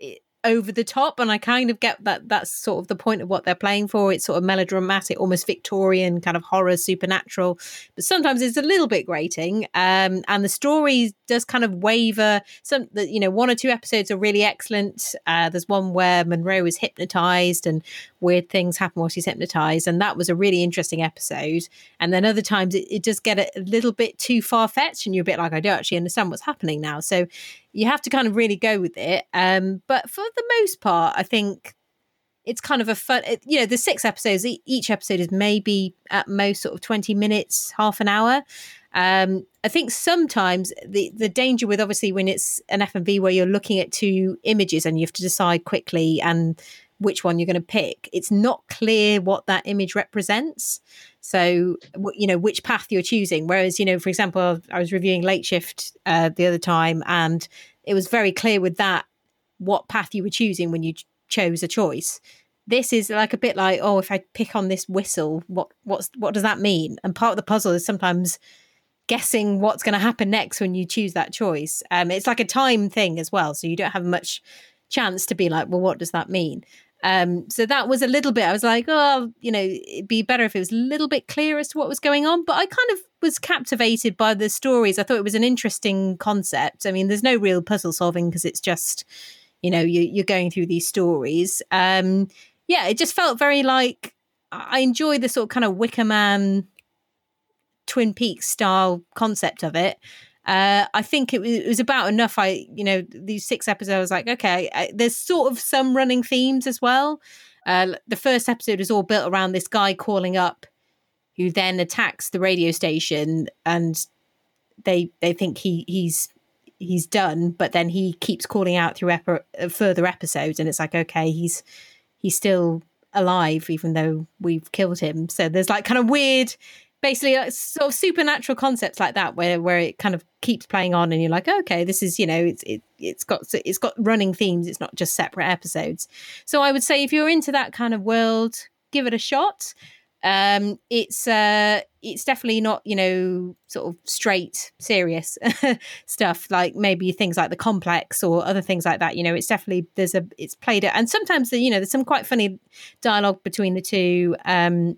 over the top, and I kind of get that that's sort of the point of what they're playing for. It's sort of melodramatic, almost Victorian kind of horror supernatural, but sometimes it's a little bit grating. Um, and the story does kind of waver. Some, you know, one or two episodes are really excellent. Uh, there's one where Monroe is hypnotized and weird things happen while she's hypnotized, and that was a really interesting episode. And then other times it, it does get a little bit too far-fetched and you're a bit like, I don't actually understand what's happening now. So you have to kind of really go with it. Um, but for the most part, I think it's kind of a fun, it, you know, the six episodes, e- each episode is maybe at most sort of twenty minutes, half an hour. Um, I think sometimes the, the danger with obviously when it's an F M V where you're looking at two images and you have to decide quickly and which one you're going to pick, it's not clear what that image represents. So, you know, which path you're choosing. Whereas, you know, for example, I was reviewing Late Shift uh, the other time, and it was very clear with that what path you were choosing when you ch- chose a choice. This is like a bit like, oh, if I pick on this whistle, what what's what does that mean? And part of the puzzle is sometimes guessing what's going to happen next when you choose that choice. Um, it's like a time thing as well. So you don't have much chance to be like, well, what does that mean? Um, so that was a little bit, I was like, oh, you know, it'd be better if it was a little bit clearer as to what was going on. But I kind of was captivated by the stories. I thought it was an interesting concept. I mean, there's no real puzzle solving because it's just, you know, you, you're going through these stories. Um, yeah, it just felt very like, I enjoy the sort of kind of Wicker Man, Twin Peaks style concept of it. Uh, I think it was, it was about enough. I, you know, these six episodes, I was like, okay, I, there's sort of some running themes as well. Uh, the first episode is all built around this guy calling up who then attacks the radio station, and they they think he he's he's done, but then he keeps calling out through epi- further episodes, and it's like, okay, he's he's still alive even though we've killed him. So there's like kind of weird... Basically, like, sort of supernatural concepts like that, where where it kind of keeps playing on, and you're like, okay, this is, you know, it's it it's got it's got running themes. It's not just separate episodes. So I would say if you're into that kind of world, give it a shot. Um, it's uh, it's definitely not, you know, sort of straight serious stuff like maybe things like The Complex or other things like that. You know, it's definitely there's a it's played it, and sometimes the, you know, there's some quite funny dialogue between the two. Um,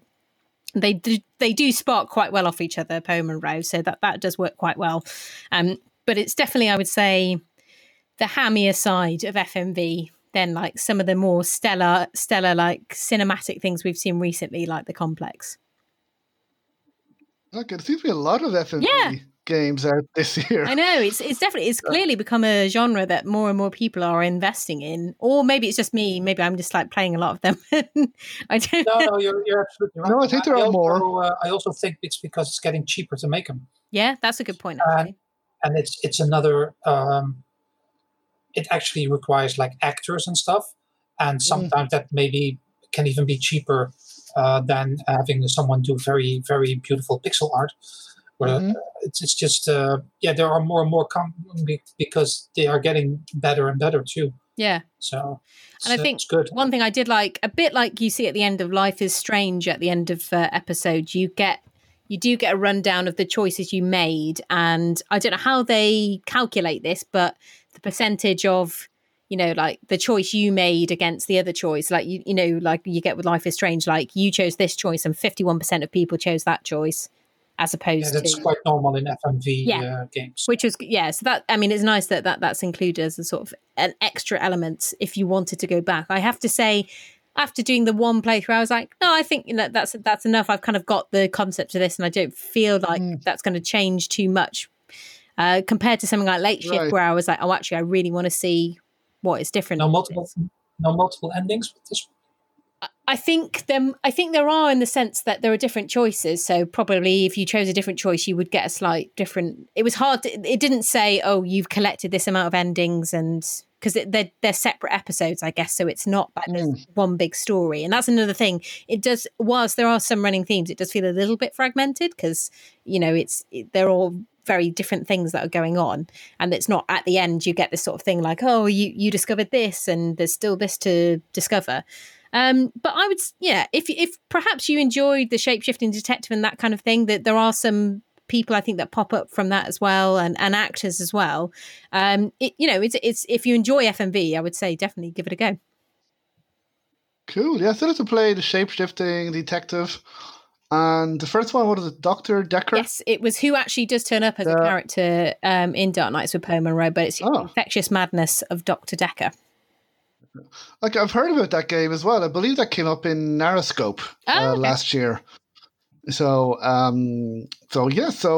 They do, they do spark quite well off each other, Poe and Monroe, so that, that does work quite well. Um, but it's definitely, I would say, the hammier side of F M V than like some of the more stellar, stellar like cinematic things we've seen recently, like The Complex. Okay, there seems to be a lot of F M V yeah. games out this year. I know, it's it's definitely, it's clearly become a genre that more and more people are investing in. Or maybe it's just me, maybe I'm just like playing a lot of them. I don't No, no, you're, you're absolutely right. No, I think there I, are I also, more. Uh, I also think it's because it's getting cheaper to make them. Yeah, that's a good point, actually. Uh, and it's it's another, um, it actually requires like actors and stuff. And sometimes mm. that maybe can even be cheaper Uh, than having someone do very, very beautiful pixel art. Well, mm-hmm. it's, it's just, uh, yeah, there are more and more com- because they are getting better and better too. Yeah. So, and so I think it's good. One thing I did like, a bit like you see at the end of Life is Strange, at the end of uh, episodes, you get, you do get a rundown of the choices you made. And I don't know how they calculate this, but the percentage of, you know, like the choice you made against the other choice, like, you you know, like you get with Life is Strange, like you chose this choice and fifty-one percent of people chose that choice, as opposed yeah, that's to... That's quite normal in F M V yeah. uh, games. Which was, yeah, so that, I mean, it's nice that, that that's included as a sort of an extra element if you wanted to go back. I have to say, after doing the one playthrough, I was like, no, I think, you know, that's, that's enough. I've kind of got the concept of this and I don't feel like mm. that's going to change too much uh, compared to something like Late Shift right. where I was like, oh, actually, I really want to see... what is different. No multiple, no multiple endings with this one? I think them I think there are, in the sense that there are different choices, so probably if you chose a different choice you would get a slight different. It was hard to, it didn't say, oh, you've collected this amount of endings, and because they're, they're separate episodes, I guess, so it's not like mm. one big story. And that's another thing, it does, whilst there are some running themes, it does feel a little bit fragmented, because, you know, it's it, they're all very different things that are going on, and it's not at the end you get this sort of thing like, oh, you you discovered this and there's still this to discover. Um but I would, yeah, if if perhaps you enjoyed the shape-shifting detective and that kind of thing, that there are some people I think that pop up from that as well, and, and actors as well. Um it, you know, it's it's if you enjoy F M V, I would say definitely give it a go. Cool. Yeah, I still have to play the shape-shifting detective. And the first one, what is it, Doctor Decker? Yes, it was, who actually does turn up as the, a character um, in Dark Nights with Poe and Monroe, but it's oh. Infectious Madness of Doctor Decker. Okay, I've heard about that game as well. I believe that came up in Narrowscope oh, uh, okay. last year. So, um, so yeah, so,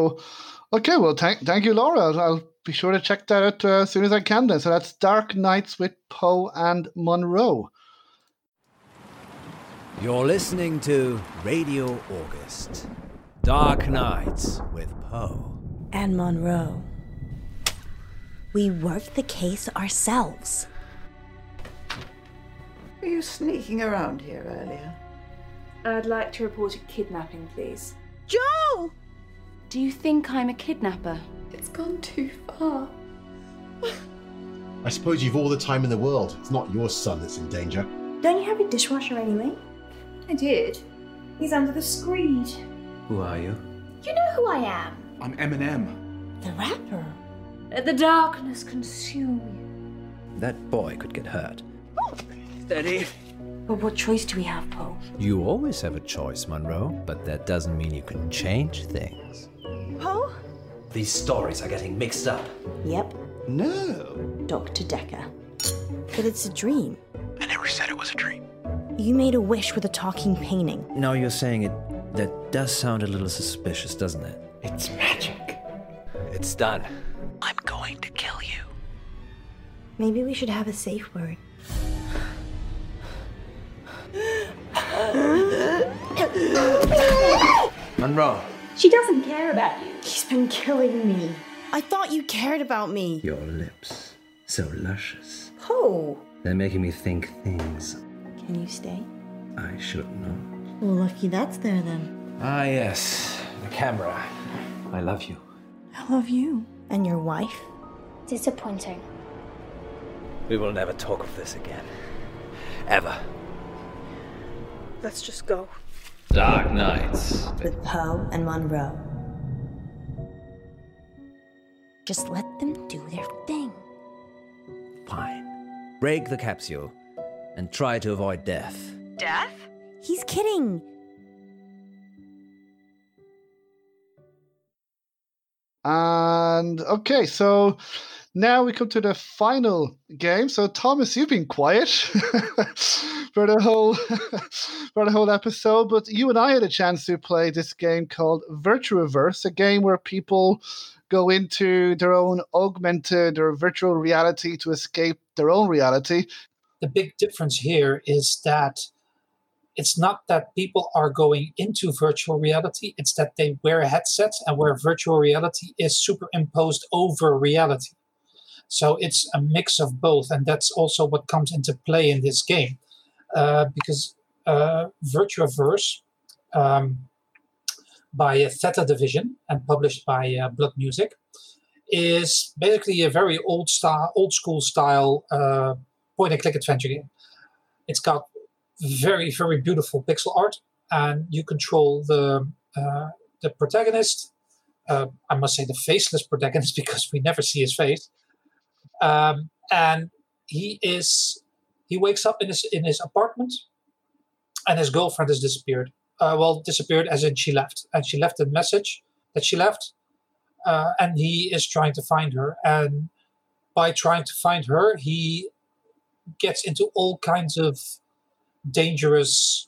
okay, well, thank, thank you, Laura. I'll, I'll be sure to check that out uh, as soon as I can then. So that's Dark Nights with Poe and Monroe. You're listening to Radio August. Dark Nights with Poe and Monroe. We worked the case ourselves. Were you sneaking around here earlier? I'd like to report a kidnapping, please. Joe! Do you think I'm a kidnapper? It's gone too far. I suppose you've all the time in the world. It's not your son that's in danger. Don't you have a dishwasher anyway? I did. He's under the screed. Who are you? You know who I am. I'm Eminem. The rapper. Let the darkness consume you. That boy could get hurt. Steady. But what choice do we have, Poe? You always have a choice, Monroe, but that doesn't mean you can change things. Poe? These stories are getting mixed up. Yep. No. Doctor Decker. But it's a dream. I never said it was a dream. You made a wish with a talking painting. Now you're saying it, that does sound a little suspicious, doesn't it? It's magic. It's done. I'm going to kill you. Maybe we should have a safe word. Monroe. She doesn't care about you. He's been killing me. I thought you cared about me. Your lips, so luscious. Oh. They're making me think things. Can you stay? I should not. Well, lucky that's there then. Ah, yes. The camera. I love you. I love you. And your wife? Disappointing. We will never talk of this again. Ever. Let's just go. Dark Nights. With Poe and Monroe. Just let them do their thing. Fine. Break the capsule. And try to avoid death. Death? He's kidding. And okay, so Now we come to the final game. So Thomas, you've been quiet for the whole for the whole episode, but you and I had a chance to play this game called Virtuaverse, a game where people go into their own augmented or virtual reality to escape their own reality. The big difference here is that it's not that people are going into virtual reality, it's that they wear headsets and where virtual reality is superimposed over reality. So it's a mix of both, and that's also what comes into play in this game, uh, because uh, Virtuaverse, um, by uh, Theta Division and published by uh, Blood Music, is basically a very old style, old school style uh, point-and-click adventure game. It's got very, very beautiful pixel art, and you control the uh, the protagonist. Uh, I must say the faceless protagonist because we never see his face. Um, and he is, he wakes up in his, in his apartment and his girlfriend has disappeared. Uh, well, disappeared as in she left. And she left a message that she left, uh, and he is trying to find her. And by trying to find her, he gets into all kinds of dangerous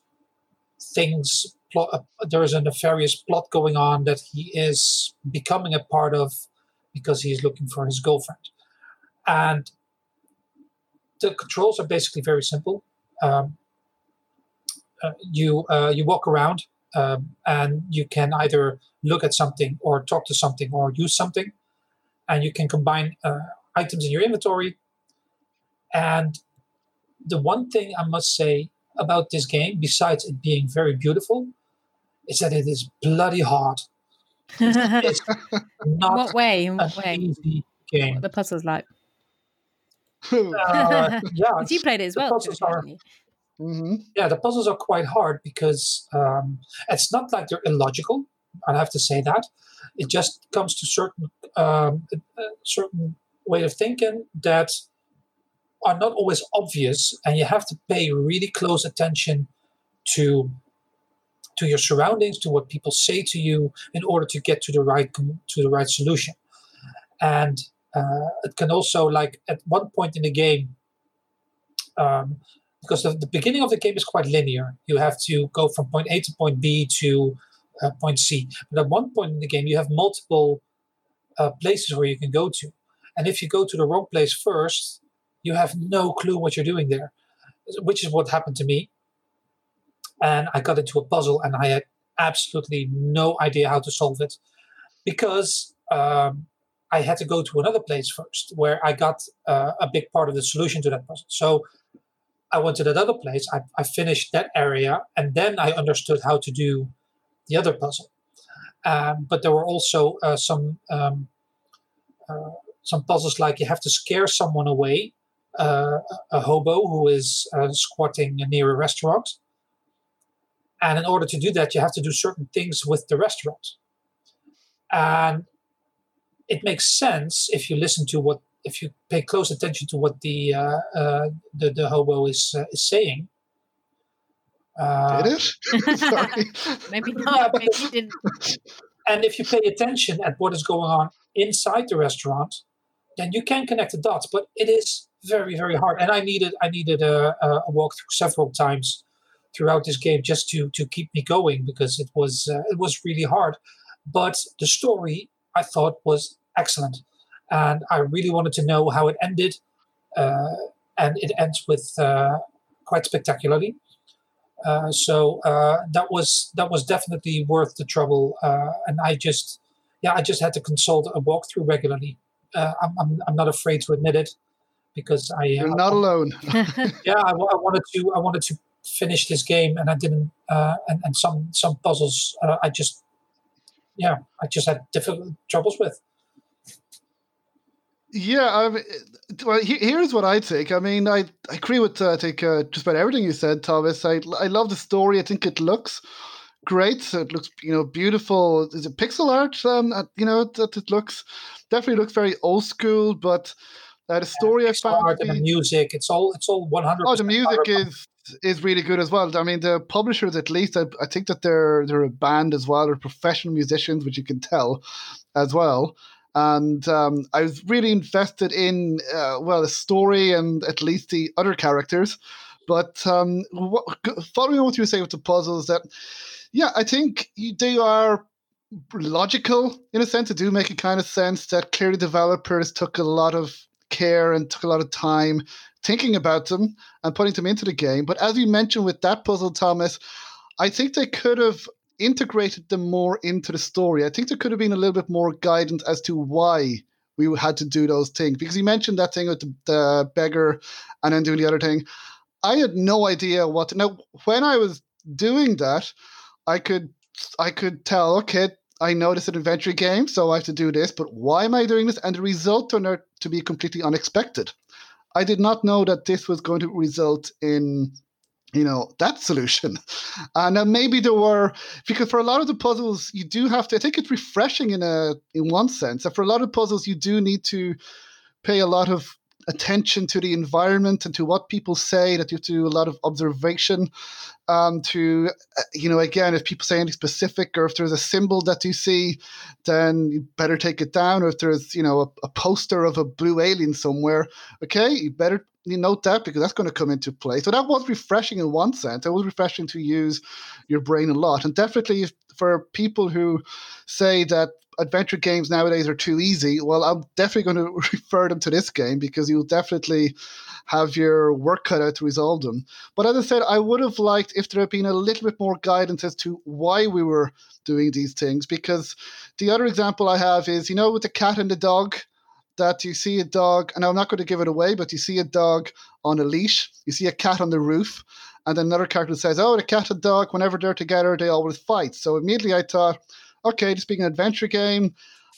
things. Plot, uh, there is a nefarious plot going on that he is becoming a part of because he's looking for his girlfriend. And the controls are basically very simple. Um, uh, you uh, you walk around um, and you can either look at something or talk to something or use something. And you can combine uh, items in your inventory. And the one thing I must say about this game, besides it being very beautiful, is that it is bloody hard. It's not what way? In what way? Easy game. What the puzzle's like. uh, yeah, you played it as well. Puzzles are, mm-hmm. Yeah, the puzzles are quite hard because um, it's not like they're illogical. I have to say that it just comes to certain um, a certain way of thinking that are not always obvious, and you have to pay really close attention to to your surroundings, to what people say to you, in order to get to the right to the right solution. And Uh, it can also, like, at one point in the game, um, because the, the beginning of the game is quite linear. You have to go from point A to point B to uh, point C. But at one point in the game, you have multiple uh, places where you can go to. And if you go to the wrong place first, you have no clue what you're doing there, which is what happened to me. And I got into a puzzle, and I had absolutely no idea how to solve it because... Um, I had to go to another place first where I got uh, a big part of the solution to that puzzle. So I went to that other place, I, I finished that area, and then I understood how to do the other puzzle. Um, but there were also uh, some um, uh, some puzzles like you have to scare someone away, uh, a hobo who is uh, squatting near a restaurant. And in order to do that, you have to do certain things with the restaurant. And it makes sense if you listen to what, if you pay close attention to what the uh, uh, the, the hobo is uh, is saying. Uh, Did it? Sorry. Maybe not. Maybe you didn't. And if you pay attention at what is going on inside the restaurant, then you can connect the dots. But it is very, very hard. And I needed I needed a, a walkthrough several times throughout this game just to to keep me going because it was uh, it was really hard. But the story, I thought, was excellent, and I really wanted to know how it ended, uh, and it ends with uh, quite spectacularly. Uh, so uh, that was that was definitely worth the trouble, uh, and I just yeah I just had to consult a walkthrough regularly. Uh, I'm, I'm I'm not afraid to admit it because I you're uh, not I, alone. yeah, I, I wanted to I wanted to finish this game, and I didn't. Uh, and, and some some puzzles uh, I just. Yeah, I just had difficult troubles with. Yeah, I mean, well, he, here's what I think. I mean, I, I agree with uh, I think uh, just about everything you said, Thomas. I I love the story. I think it looks great. So it looks, you know, beautiful. Is it pixel art? Um, you know, that it looks definitely looks very old school, but uh, the story yeah, I found. Art and the music, it's all it's all one hundred. Oh, the music is. is really good as well. I mean, the publishers, at least, I, I think that they're they're a band as well, or professional musicians, which you can tell as well. And um, I was really invested in, uh, well, the story and at least the other characters. But um, what, following on what you were saying with the puzzles, that, yeah, I think they are logical in a sense. They do make a kind of sense that clearly developers took a lot of care and took a lot of time thinking about them and putting them into the game. But as you mentioned with that puzzle, Thomas, I think they could have integrated them more into the story. I think there could have been a little bit more guidance as to why we had to do those things. Because you mentioned that thing with the, the beggar and then doing the other thing. I had no idea what to, now, when I was doing that, I could I could tell, okay, I know this is an adventure game, so I have to do this, but why am I doing this? And the result turned out to be completely unexpected. I did not know that this was going to result in, you know, that solution. And uh, maybe there were, because for a lot of the puzzles, you do have to, I think it's refreshing in a in one sense. For a lot of puzzles, you do need to pay a lot of attention to the environment and to what people say, that you do a lot of observation, um, to, you know, again, if people say anything specific or if there's a symbol that you see, then you better take it down. Or if there's, you know, a, a poster of a blue alien somewhere, okay, you better you note that because that's going to come into play. So that was refreshing in one sense. It was refreshing to use your brain a lot. And definitely for people who say that adventure games nowadays are too easy, well, I'm definitely going to refer them to this game because you'll definitely have your work cut out to resolve them. But as I said, I would have liked if there had been a little bit more guidance as to why we were doing these things, because the other example I have is, you know, with the cat and the dog, that you see a dog, and I'm not going to give it away, but you see a dog on a leash, you see a cat on the roof, and then another character says, oh, the cat and dog, whenever they're together, they always fight. So immediately I thought, okay, this being an adventure game,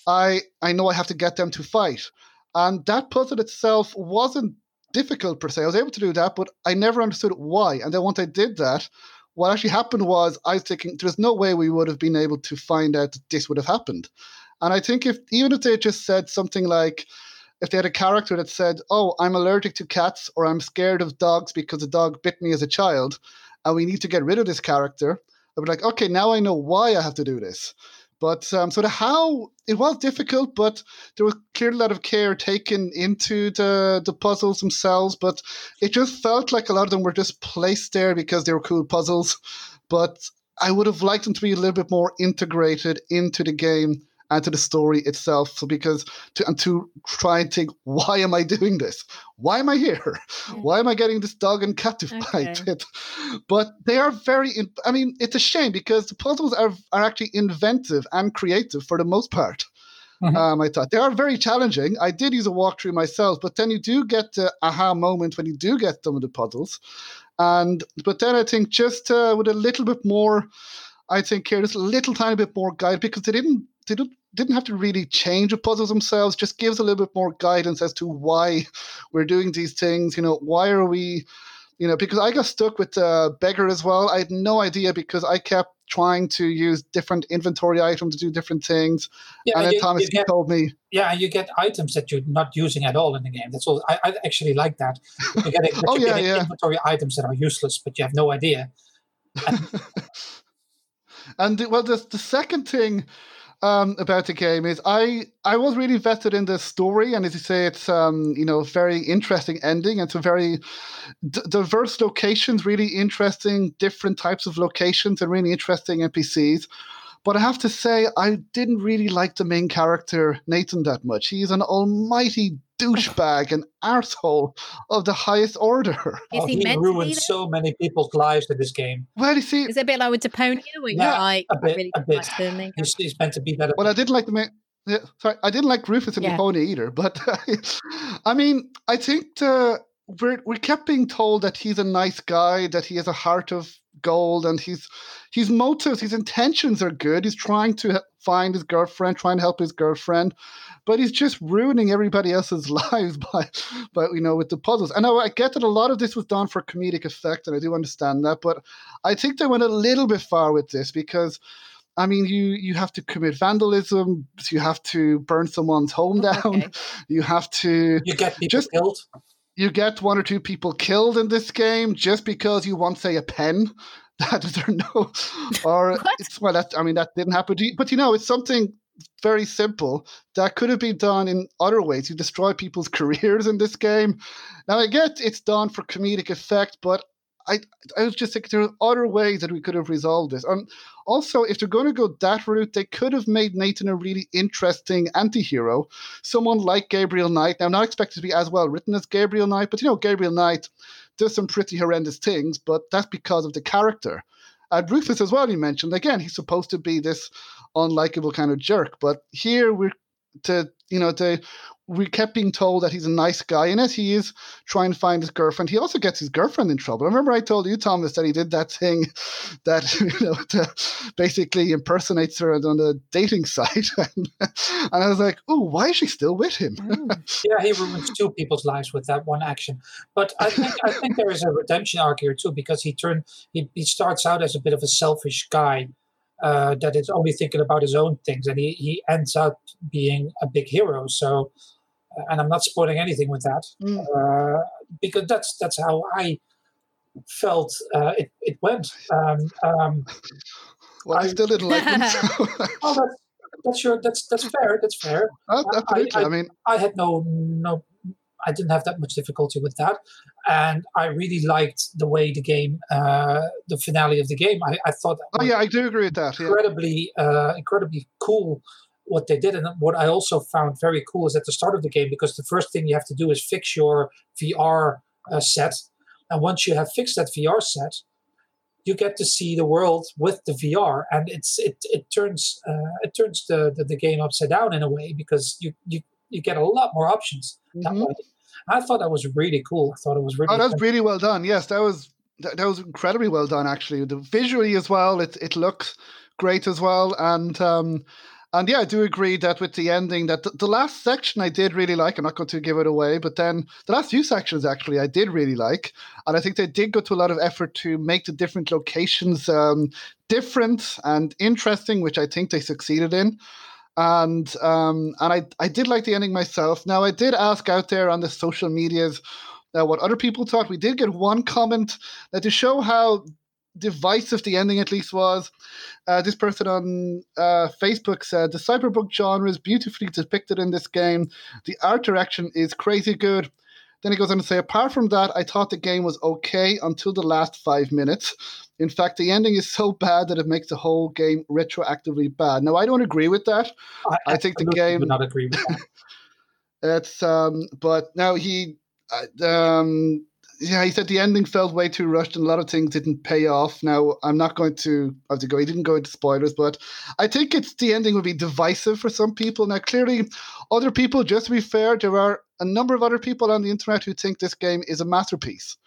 I I know I have to get them to fight. And that puzzle itself wasn't difficult per se. I was able to do that, but I never understood why. And then once I did that, what actually happened was I was thinking there's no way we would have been able to find out that this would have happened. And I think if even if they just said something like, if they had a character that said, oh, I'm allergic to cats or I'm scared of dogs because a dog bit me as a child and we need to get rid of this character, I'd be like, okay, now I know why I have to do this. But um, so the how, it was difficult, but there was clearly a lot of care taken into the, the puzzles themselves. But it just felt like a lot of them were just placed there because they were cool puzzles. But I would have liked them to be a little bit more integrated into the game and to the story itself. So because to, and to try and think, why am I doing this? Why am I here? Why am I getting this dog and cat to fight it? Okay. But they are very, I mean, it's a shame because the puzzles are, are actually inventive and creative for the most part. Mm-hmm. Um, I thought they are very challenging. I did use a walkthrough myself, but then you do get the aha moment when you do get some of the puzzles. And, but then I think just uh, with a little bit more, I think here, just a little tiny bit more guide because they didn't, they didn't, didn't have to really change the puzzles themselves, just gives a little bit more guidance as to why we're doing these things. You know, why are we, you know, because I got stuck with uh, beggar as well. I had no idea because I kept trying to use different inventory items to do different things. Yeah, and then you, Thomas you get, told me. Yeah, you get items that you're not using at all in the game. That's all. I, I actually like that. You get, a, oh, you yeah, get yeah. inventory items that are useless, but you have no idea. And, and the, well, the, the second thing Um, about the game is I, I was really invested in the story, and as you say, it's um you know very interesting ending, and some very d- diverse locations, really interesting different types of locations and really interesting N P Cs. But I have to say I didn't really like the main character Nathan that much. He's an almighty douchebag and arsehole of the highest order. Oh, he, he ruined so many people's lives in this game. Well, you see, it's a bit like with Deponia, where yeah, you're like, a bit, really a bit. Like he's, he's meant to be better. Well, I didn't like the main. Yeah, sorry, I didn't like Rufus and yeah. Deponia either. But I mean, I think the, we're we kept being told that he's a nice guy, that he has a heart of gold, and his his motives, his intentions are good. He's trying to find his girlfriend, trying to help his girlfriend, but he's just ruining everybody else's lives by, by you know, with the puzzles. And I, I get that a lot of this was done for comedic effect, and I do understand that, but I think they went a little bit far with this because, I mean, you you have to commit vandalism, you have to burn someone's home down, okay. you have to you get people just, killed. You get one or two people killed in this game just because you want, say, a pen. That is or no, or it's, well, that I mean that didn't happen. To you. But you know, it's something very simple that could have been done in other ways. You destroy people's careers in this game. Now, I get it's done for comedic effect, but I I was just thinking there are other ways that we could have resolved this. And also, if they're going to go that route, they could have made Nathan a really interesting anti-hero, someone like Gabriel Knight. Now, I'm not expected to be as well written as Gabriel Knight, but, you know, Gabriel Knight does some pretty horrendous things, but that's because of the character. And Rufus as well, you mentioned, again, he's supposed to be this unlikable kind of jerk, but here we're to, you know, to, we kept being told that he's a nice guy, and as he is trying to find his girlfriend, he also gets his girlfriend in trouble. I remember I told you, Thomas, that he did that thing that, you know, to basically impersonates her on the dating site. and, and I was like, oh, why is she still with him? Yeah, he ruins two people's lives with that one action. But I think I think there is a redemption arc here too, because he turned he, he starts out as a bit of a selfish guy. Uh, that it's only thinking about his own things, and he, he ends up being a big hero. So, and I'm not spoiling anything with that, mm. uh, because that's that's how I felt uh, it it went. Um, um, well, I, I still didn't like him. So. Oh, that's that's, your, that's that's fair. That's fair. Oh, absolutely. I, I, I mean, I had no no. I didn't have that much difficulty with that. And I really liked the way the game, uh, the finale of the game. I, I thought that oh, yeah, I do agree with that. Incredibly, yeah. uh, incredibly cool what they did. And what I also found very cool is at the start of the game, because the first thing you have to do is fix your V R uh, set. And once you have fixed that V R set, you get to see the world with the V R, and it's it it turns uh, it turns the, the the game upside down in a way, because you you. You get a lot more options. Mm-hmm. That way. I thought that was really cool. I thought it was really. Oh, that was really well done. Yes, that was that, that was incredibly well done. Actually, the visually as well. It it looks great as well. And um, and yeah, I do agree that with the ending, that the, the last section I did really like. I'm not going to give it away, but then the last few sections actually I did really like, and I think they did go to a lot of effort to make the different locations um, different and interesting, which I think they succeeded in. And um, and I, I did like the ending myself. Now, I did ask out there on the social medias uh, what other people thought. We did get one comment uh, to show how divisive the ending at least was. Uh, this person on uh, Facebook said, the cyberpunk genre is beautifully depicted in this game. The art direction is crazy good. Then he goes on to say, apart from that, I thought the game was okay until the last five minutes. In fact, the ending is so bad that it makes the whole game retroactively bad. Now, I don't agree with that. I, I think the game. I do not agree with that. It's um, but now he, um, yeah, he said the ending felt way too rushed and a lot of things didn't pay off. Now, I'm not going to have to go. He didn't go into spoilers, but I think it's the ending would be divisive for some people. Now, clearly, other people. Just to be fair, there are a number of other people on the internet who think this game is a masterpiece,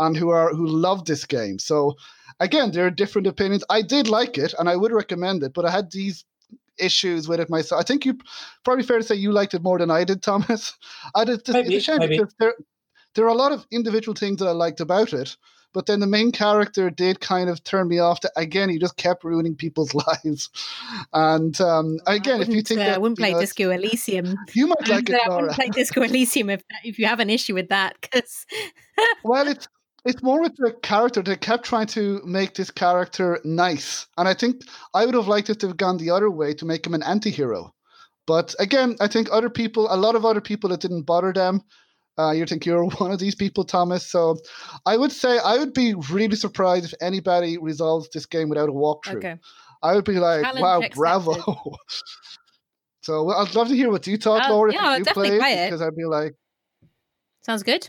and who are who love this game. So. Again, there are different opinions. I did like it, and I would recommend it, but I had these issues with it myself. I think you probably fair to say you liked it more than I did, Thomas. I did, maybe, it's a shame maybe. Because there, there are a lot of individual things that I liked about it, but then the main character did kind of turn me off. To, again, he just kept ruining people's lives. And um, again, if you think uh, that... I wouldn't play you know, Disco Elysium. You might like it, Laura. I wouldn't play Disco Elysium if, if you have an issue with that. Cause... well, it's... It's more with the character. They kept trying to make this character nice. And I think I would have liked it to have gone the other way to make him an anti-hero. But again, I think other people, a lot of other people, it didn't bother them. Uh, you think you're one of these people, Thomas. So I would say I would be really surprised if anybody resolves this game without a walkthrough. Okay. I would be like, challenge wow, accepted. Bravo. So well, I'd love to hear what you thought, Laura, um, yeah, if you played, because I'd be like... Sounds good.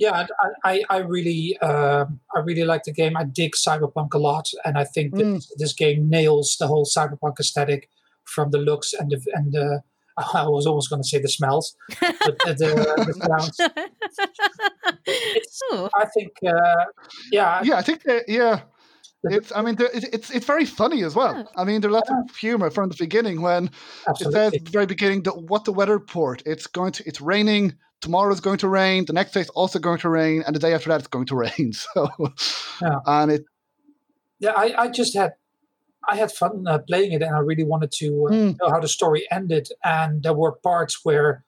Yeah, I I really uh, I really like the game. I dig cyberpunk a lot, and I think that mm. this game nails the whole cyberpunk aesthetic from the looks and the and the. I was almost going to say the smells, but the, the, the sounds. It's, I think, uh, yeah. Yeah, I think that, yeah. It's, I mean, it's it's very funny as well. Yeah. I mean, there's lots yeah. of humor from the beginning when Absolutely. It says at the very beginning the, what the weather report. It's going to it's raining. Tomorrow's going to rain. The next day's also going to rain, and the day after that it's going to rain. So, yeah. and it. Yeah, I, I just had, I had fun uh, playing it, and I really wanted to uh, mm. know how the story ended. And there were parts where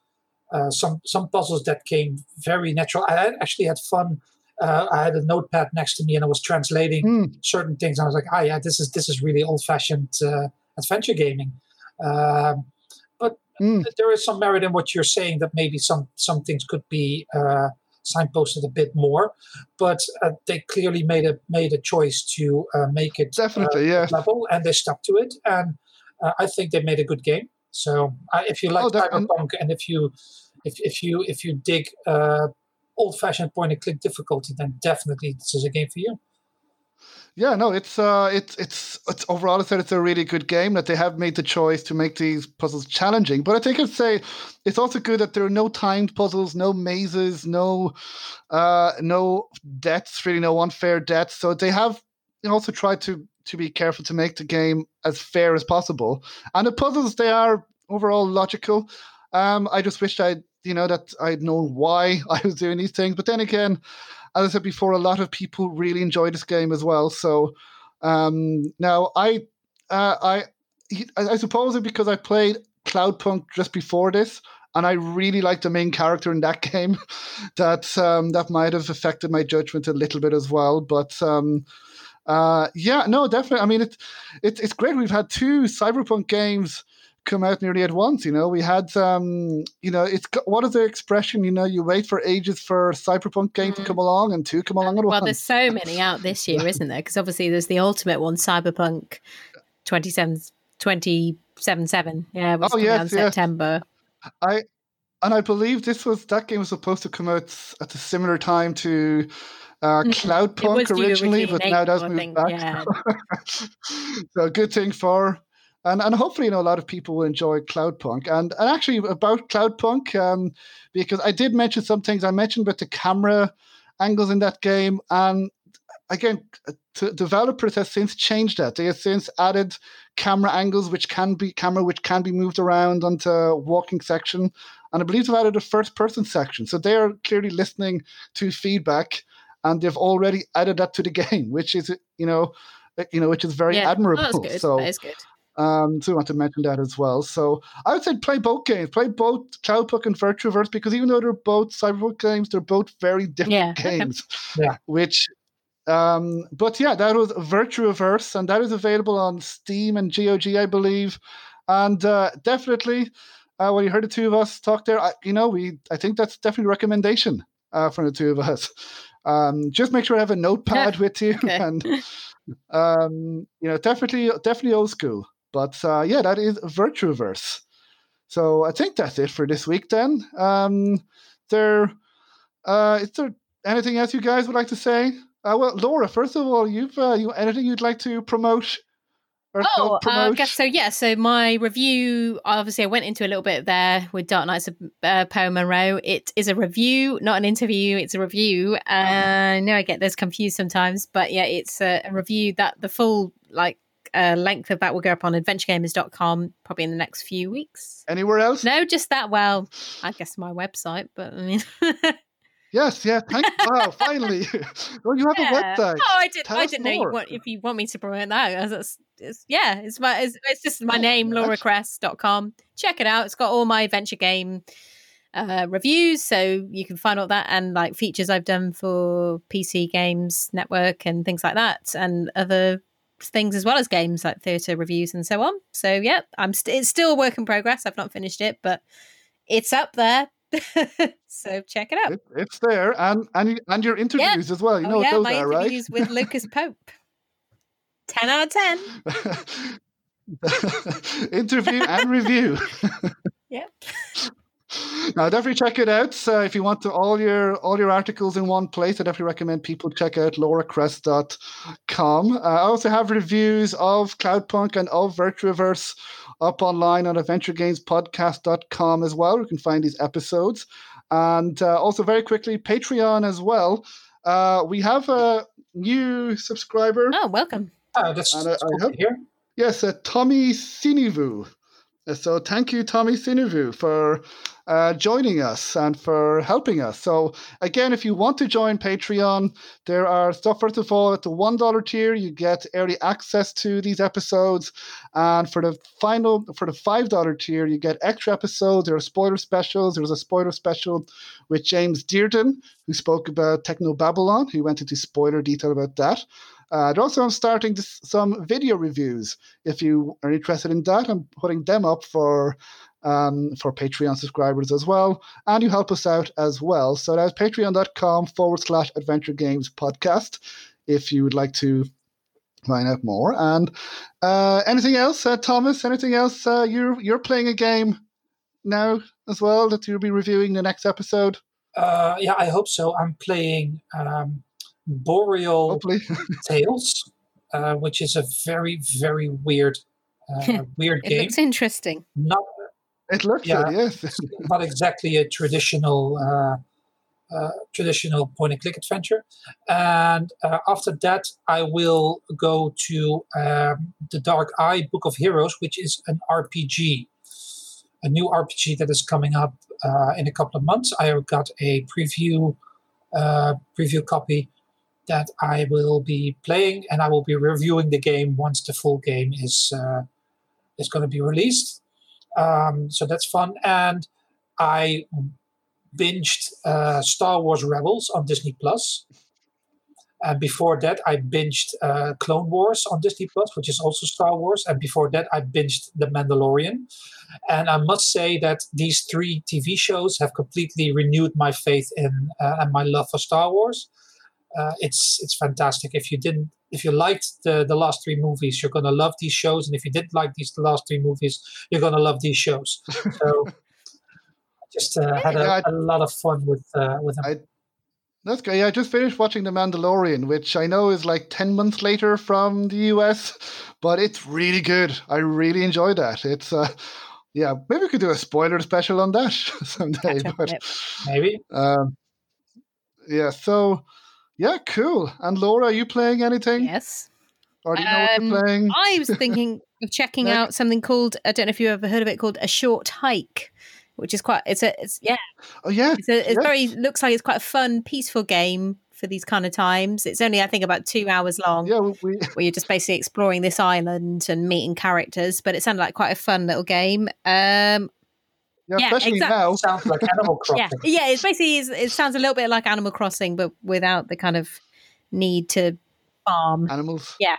uh, some some puzzles that came very natural. I actually had fun. Uh, I had a notepad next to me, and I was translating mm. certain things. I was like, "Ah, oh, yeah, this is this is really old-fashioned uh, adventure gaming." Uh, but mm. there is some merit in what you're saying, that maybe some, some things could be uh, signposted a bit more, but uh, they clearly made a made a choice to uh, make it definitely uh, yeah level, and they stuck to it, and uh, I think they made a good game. So uh, if you like oh, cyberpunk, and if you if if you if you dig uh, old-fashioned point-and-click difficulty, then definitely this is a game for you. Yeah, no, it's uh, it's it's it's overall, I said it's a really good game, that they have made the choice to make these puzzles challenging. But I think I'd say it's also good that there are no timed puzzles, no mazes, no uh, no deaths, really, no unfair deaths. So they have also tried to to be careful to make the game as fair as possible. And the puzzles, they are overall logical. Um, I just wished I'd you know that I'd known why I was doing these things. But then again, as I said before, a lot of people really enjoy this game as well. So um, now I, uh, I, I suppose it's because I played Cloudpunk just before this, and I really liked the main character in that game. that um, that might have affected my judgment a little bit as well. But um, uh, yeah, no, definitely. I mean, it's it, it's great. We've had two cyberpunk games come out nearly at once. You know, we had, um, you know, it's what is the expression? You know, you wait for ages for a cyberpunk game mm. to come along, and two come along at well, once. Well, there's so many out this year, isn't there? Because obviously there's the ultimate one, Cyberpunk twenty seventy-seven. Yeah, which oh, came yes, out in yes. September. I and I believe this was that game was supposed to come out at a similar time to Uh, Cloudpunk originally, but now that's moved think, back. Yeah. So good thing for. And and hopefully, you know, a lot of people will enjoy Cloudpunk. And and actually about Cloudpunk, um, because I did mention some things. I mentioned about the camera angles in that game. And again, t- developers have since changed that. They have since added camera angles, which can be camera which can be moved around onto a walking section. And I believe they've added a first-person section. So they are clearly listening to feedback, and they've already added that to the game, which is you know, you know, which is very yeah. admirable. Oh, that's good. So. That is good. Um, so we want to mention that as well. So I would say play both games. Play both Cloudpunk and Virtuaverse, because even though they're both cyberpunk games, they're both very different yeah. games. yeah. Which, um, but yeah, that was Virtuaverse, and that is available on Steam and G O G, I believe. And uh, definitely, uh, when you heard the two of us talk there, I, you know, we I think that's definitely a recommendation uh, from the two of us. Um, just make sure you have a notepad with you, okay. and um, you know, definitely, definitely old school. But uh, yeah, that is Virtuaverse. So I think that's it for this week then. Um, there, uh, is there anything else you guys would like to say? Uh, well, Laura, first of all, you've uh, you anything you'd like to promote? Or oh, I uh, guess so. Yeah. So my review, obviously, I went into a little bit there with Dark Nights of uh, Poe and Monroe. It is a review, not an interview. It's a review. Uh, I know I get this confused sometimes, but yeah, it's a, a review that the full like. Uh, length of that will go up on adventure gamers dot com probably in the next few weeks. Anywhere else? No, just that. Well, I guess my website, but I mean. yes, yeah. Thank you. Wow, finally. Well, you have yeah. a website. Oh, I didn't. Tell I didn't know you want, if you want me to promote that. It's, it's, yeah, it's my. It's, it's just my oh, name, laura cress dot com. Check it out. It's got all my adventure game uh, reviews, so you can find all that, and like features I've done for P C Games Network and things like that, and other things as well as games like theatre reviews and so on. So yeah, I'm st- it's still a work in progress. I've not finished it, but it's up there. So check it out. It, it's there, and and and your interviews yeah. as well. You oh, know yeah, those my are interviews right? with Lucas Pope. Ten out of ten. Interview and review. Yep. Now definitely check it out. So if you want to all your all your articles in one place, I definitely recommend people check out laura cress dot com. Uh, I also have reviews of Cloudpunk and of Virtuaverse up online on adventure games podcast dot com as well. You can find these episodes. And uh, also very quickly, Patreon as well. Uh, we have a new subscriber. Oh, welcome. Oh, that's, and, uh, that's I hope, here. Yes, uh, Tommy Sinivu. So thank you, Tommy Sinivu, for uh, joining us and for helping us. So again, if you want to join Patreon, there are stuff, first of all, at the one dollar tier, you get early access to these episodes. And for the final, for the five dollar tier, you get extra episodes. There are spoiler specials. There was a spoiler special with James Dearden, who spoke about Technobabylon. He went into spoiler detail about that. Uh, they're also starting some video reviews. If you are interested in that, I'm putting them up for um, for Patreon subscribers as well. And you help us out as well. So that's patreon.com forward slash adventure games podcast if you would like to find out more. And uh, anything else, uh, Thomas? Anything else? Uh, you're, you're playing a game now as well that you'll be reviewing the next episode? Uh, yeah, I hope so. I'm playing um, Boreal Tales, uh, which is a very, very weird, uh, weird it game. It looks interesting. Not, it looks yeah, it, yes. Not exactly a traditional, uh, uh, traditional point-and-click adventure. And uh, after that, I will go to um, the Dark Eye Book of Heroes, which is an R P G. A new R P G that is coming up uh, in a couple of months. I got a preview uh, preview copy that I will be playing, and I will be reviewing the game once the full game is uh, is going to be released. Um, so that's fun. And I binged uh, Star Wars Rebels on Disney Plus. And before that, I binged uh, Clone Wars on Disney Plus, which is also Star Wars. And before that, I binged The Mandalorian. And I must say that these three T V shows have completely renewed my faith in uh, and my love for Star Wars. Uh, it's it's fantastic. If you didn't, if you liked the, the last three movies, you're gonna love these shows. And if you didn't like these the last three movies, you're gonna love these shows. So, I just uh, had a, a lot of fun with uh, with them. I- That's great. Yeah, I just finished watching The Mandalorian, which I know is like ten months later from the U S, but it's really good. I really enjoy that. It's, uh, yeah, maybe we could do a spoiler special on that someday. But, maybe. Um, yeah, so, yeah, cool. And Laura, are you playing anything? Yes. Or do you know um, what you're playing? I was thinking of checking like, out something called, I don't know if you've ever heard of it, called A Short Hike. Which is quite, it's a, it's, yeah. Oh, yeah. It's, a, it's yes. very, looks like it's quite a fun, peaceful game for these kind of times. It's only, I think, about two hours long. Yeah, we, where you're just basically exploring this island and meeting characters, but it sounded like quite a fun little game. Um, yeah, yeah, especially exactly. now. It sounds like Animal Crossing. Yeah, yeah it's basically, it's, it sounds a little bit like Animal Crossing, but without the kind of need to farm animals. Yeah.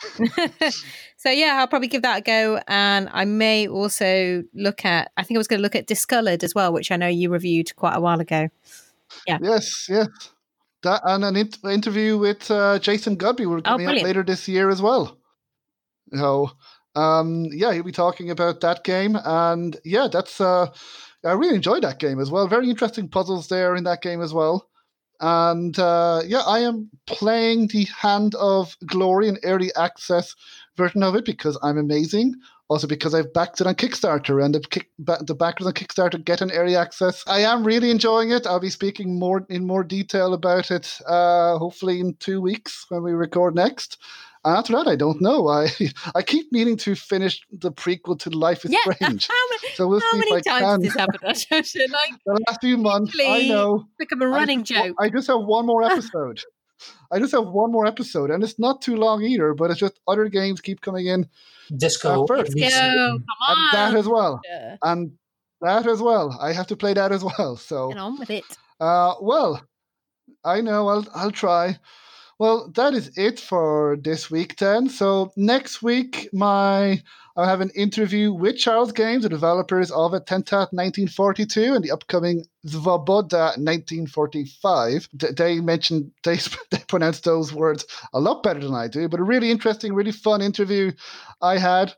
So yeah, I'll probably give that a go, and I may also look at. I think I was going to look at Discolored as well, which I know you reviewed quite a while ago. Yeah. Yes. Yes. That and an in- interview with uh, Jason Godby will be coming out later this year as well. So um, yeah, he'll be talking about that game, and yeah, that's. Uh, I really enjoyed that game as well. Very interesting puzzles there in that game as well. And uh, yeah, I am playing the Hand of Glory in early access version of it because I'm amazing. Also because I've backed it on Kickstarter, and the, kick, the backers on Kickstarter get an early access. I am really enjoying it. I'll be speaking more in more detail about it uh, hopefully in two weeks when we record next. And after that, I don't know. I I keep meaning to finish the prequel to Life is yeah, Strange. How many, so we'll how see many if I times can. This happened? Like, the last few months, I know. Become a running I, joke. I just have one more episode. I just have one more episode, and it's not too long either. But it's just other games keep coming in. Disco, uh, first. Disco, come on, and that as well, yeah. and that as well. I have to play that as well. So get on with it. Uh, well, I know. I'll I'll try. Well, that is it for this week then. So next week, my I'll have an interview with Charles Games, the developers of Attentat nineteen forty-two and the upcoming Svoboda nineteen forty-five. They mentioned, they, they pronounced those words a lot better than I do, but a really interesting, really fun interview I had.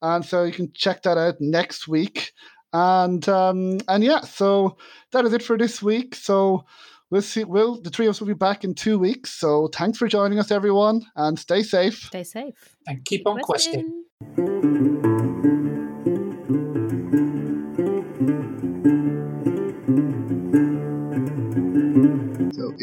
And so you can check that out next week. And um, and yeah, so that is it for this week. So We'll see. We'll, the three of us will be back in two weeks. So thanks for joining us, everyone, and stay safe. Stay safe. And keep, keep on questioning. questioning.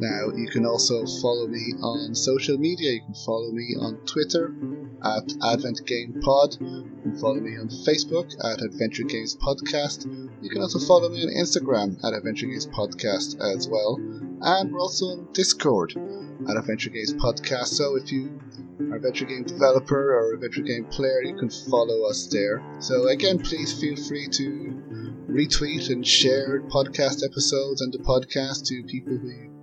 Now, you can also follow me on social media. You can follow me on Twitter at Advent Game Pod. You can follow me on Facebook at Adventure Games Podcast. You can also follow me on Instagram at Adventure Games Podcast as well. And we're also on Discord at Adventure Games Podcast. So if you are a adventure game developer or a adventure game player, you can follow us there. So again, please feel free to retweet and share podcast episodes and the podcast to people who you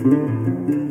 Thank you.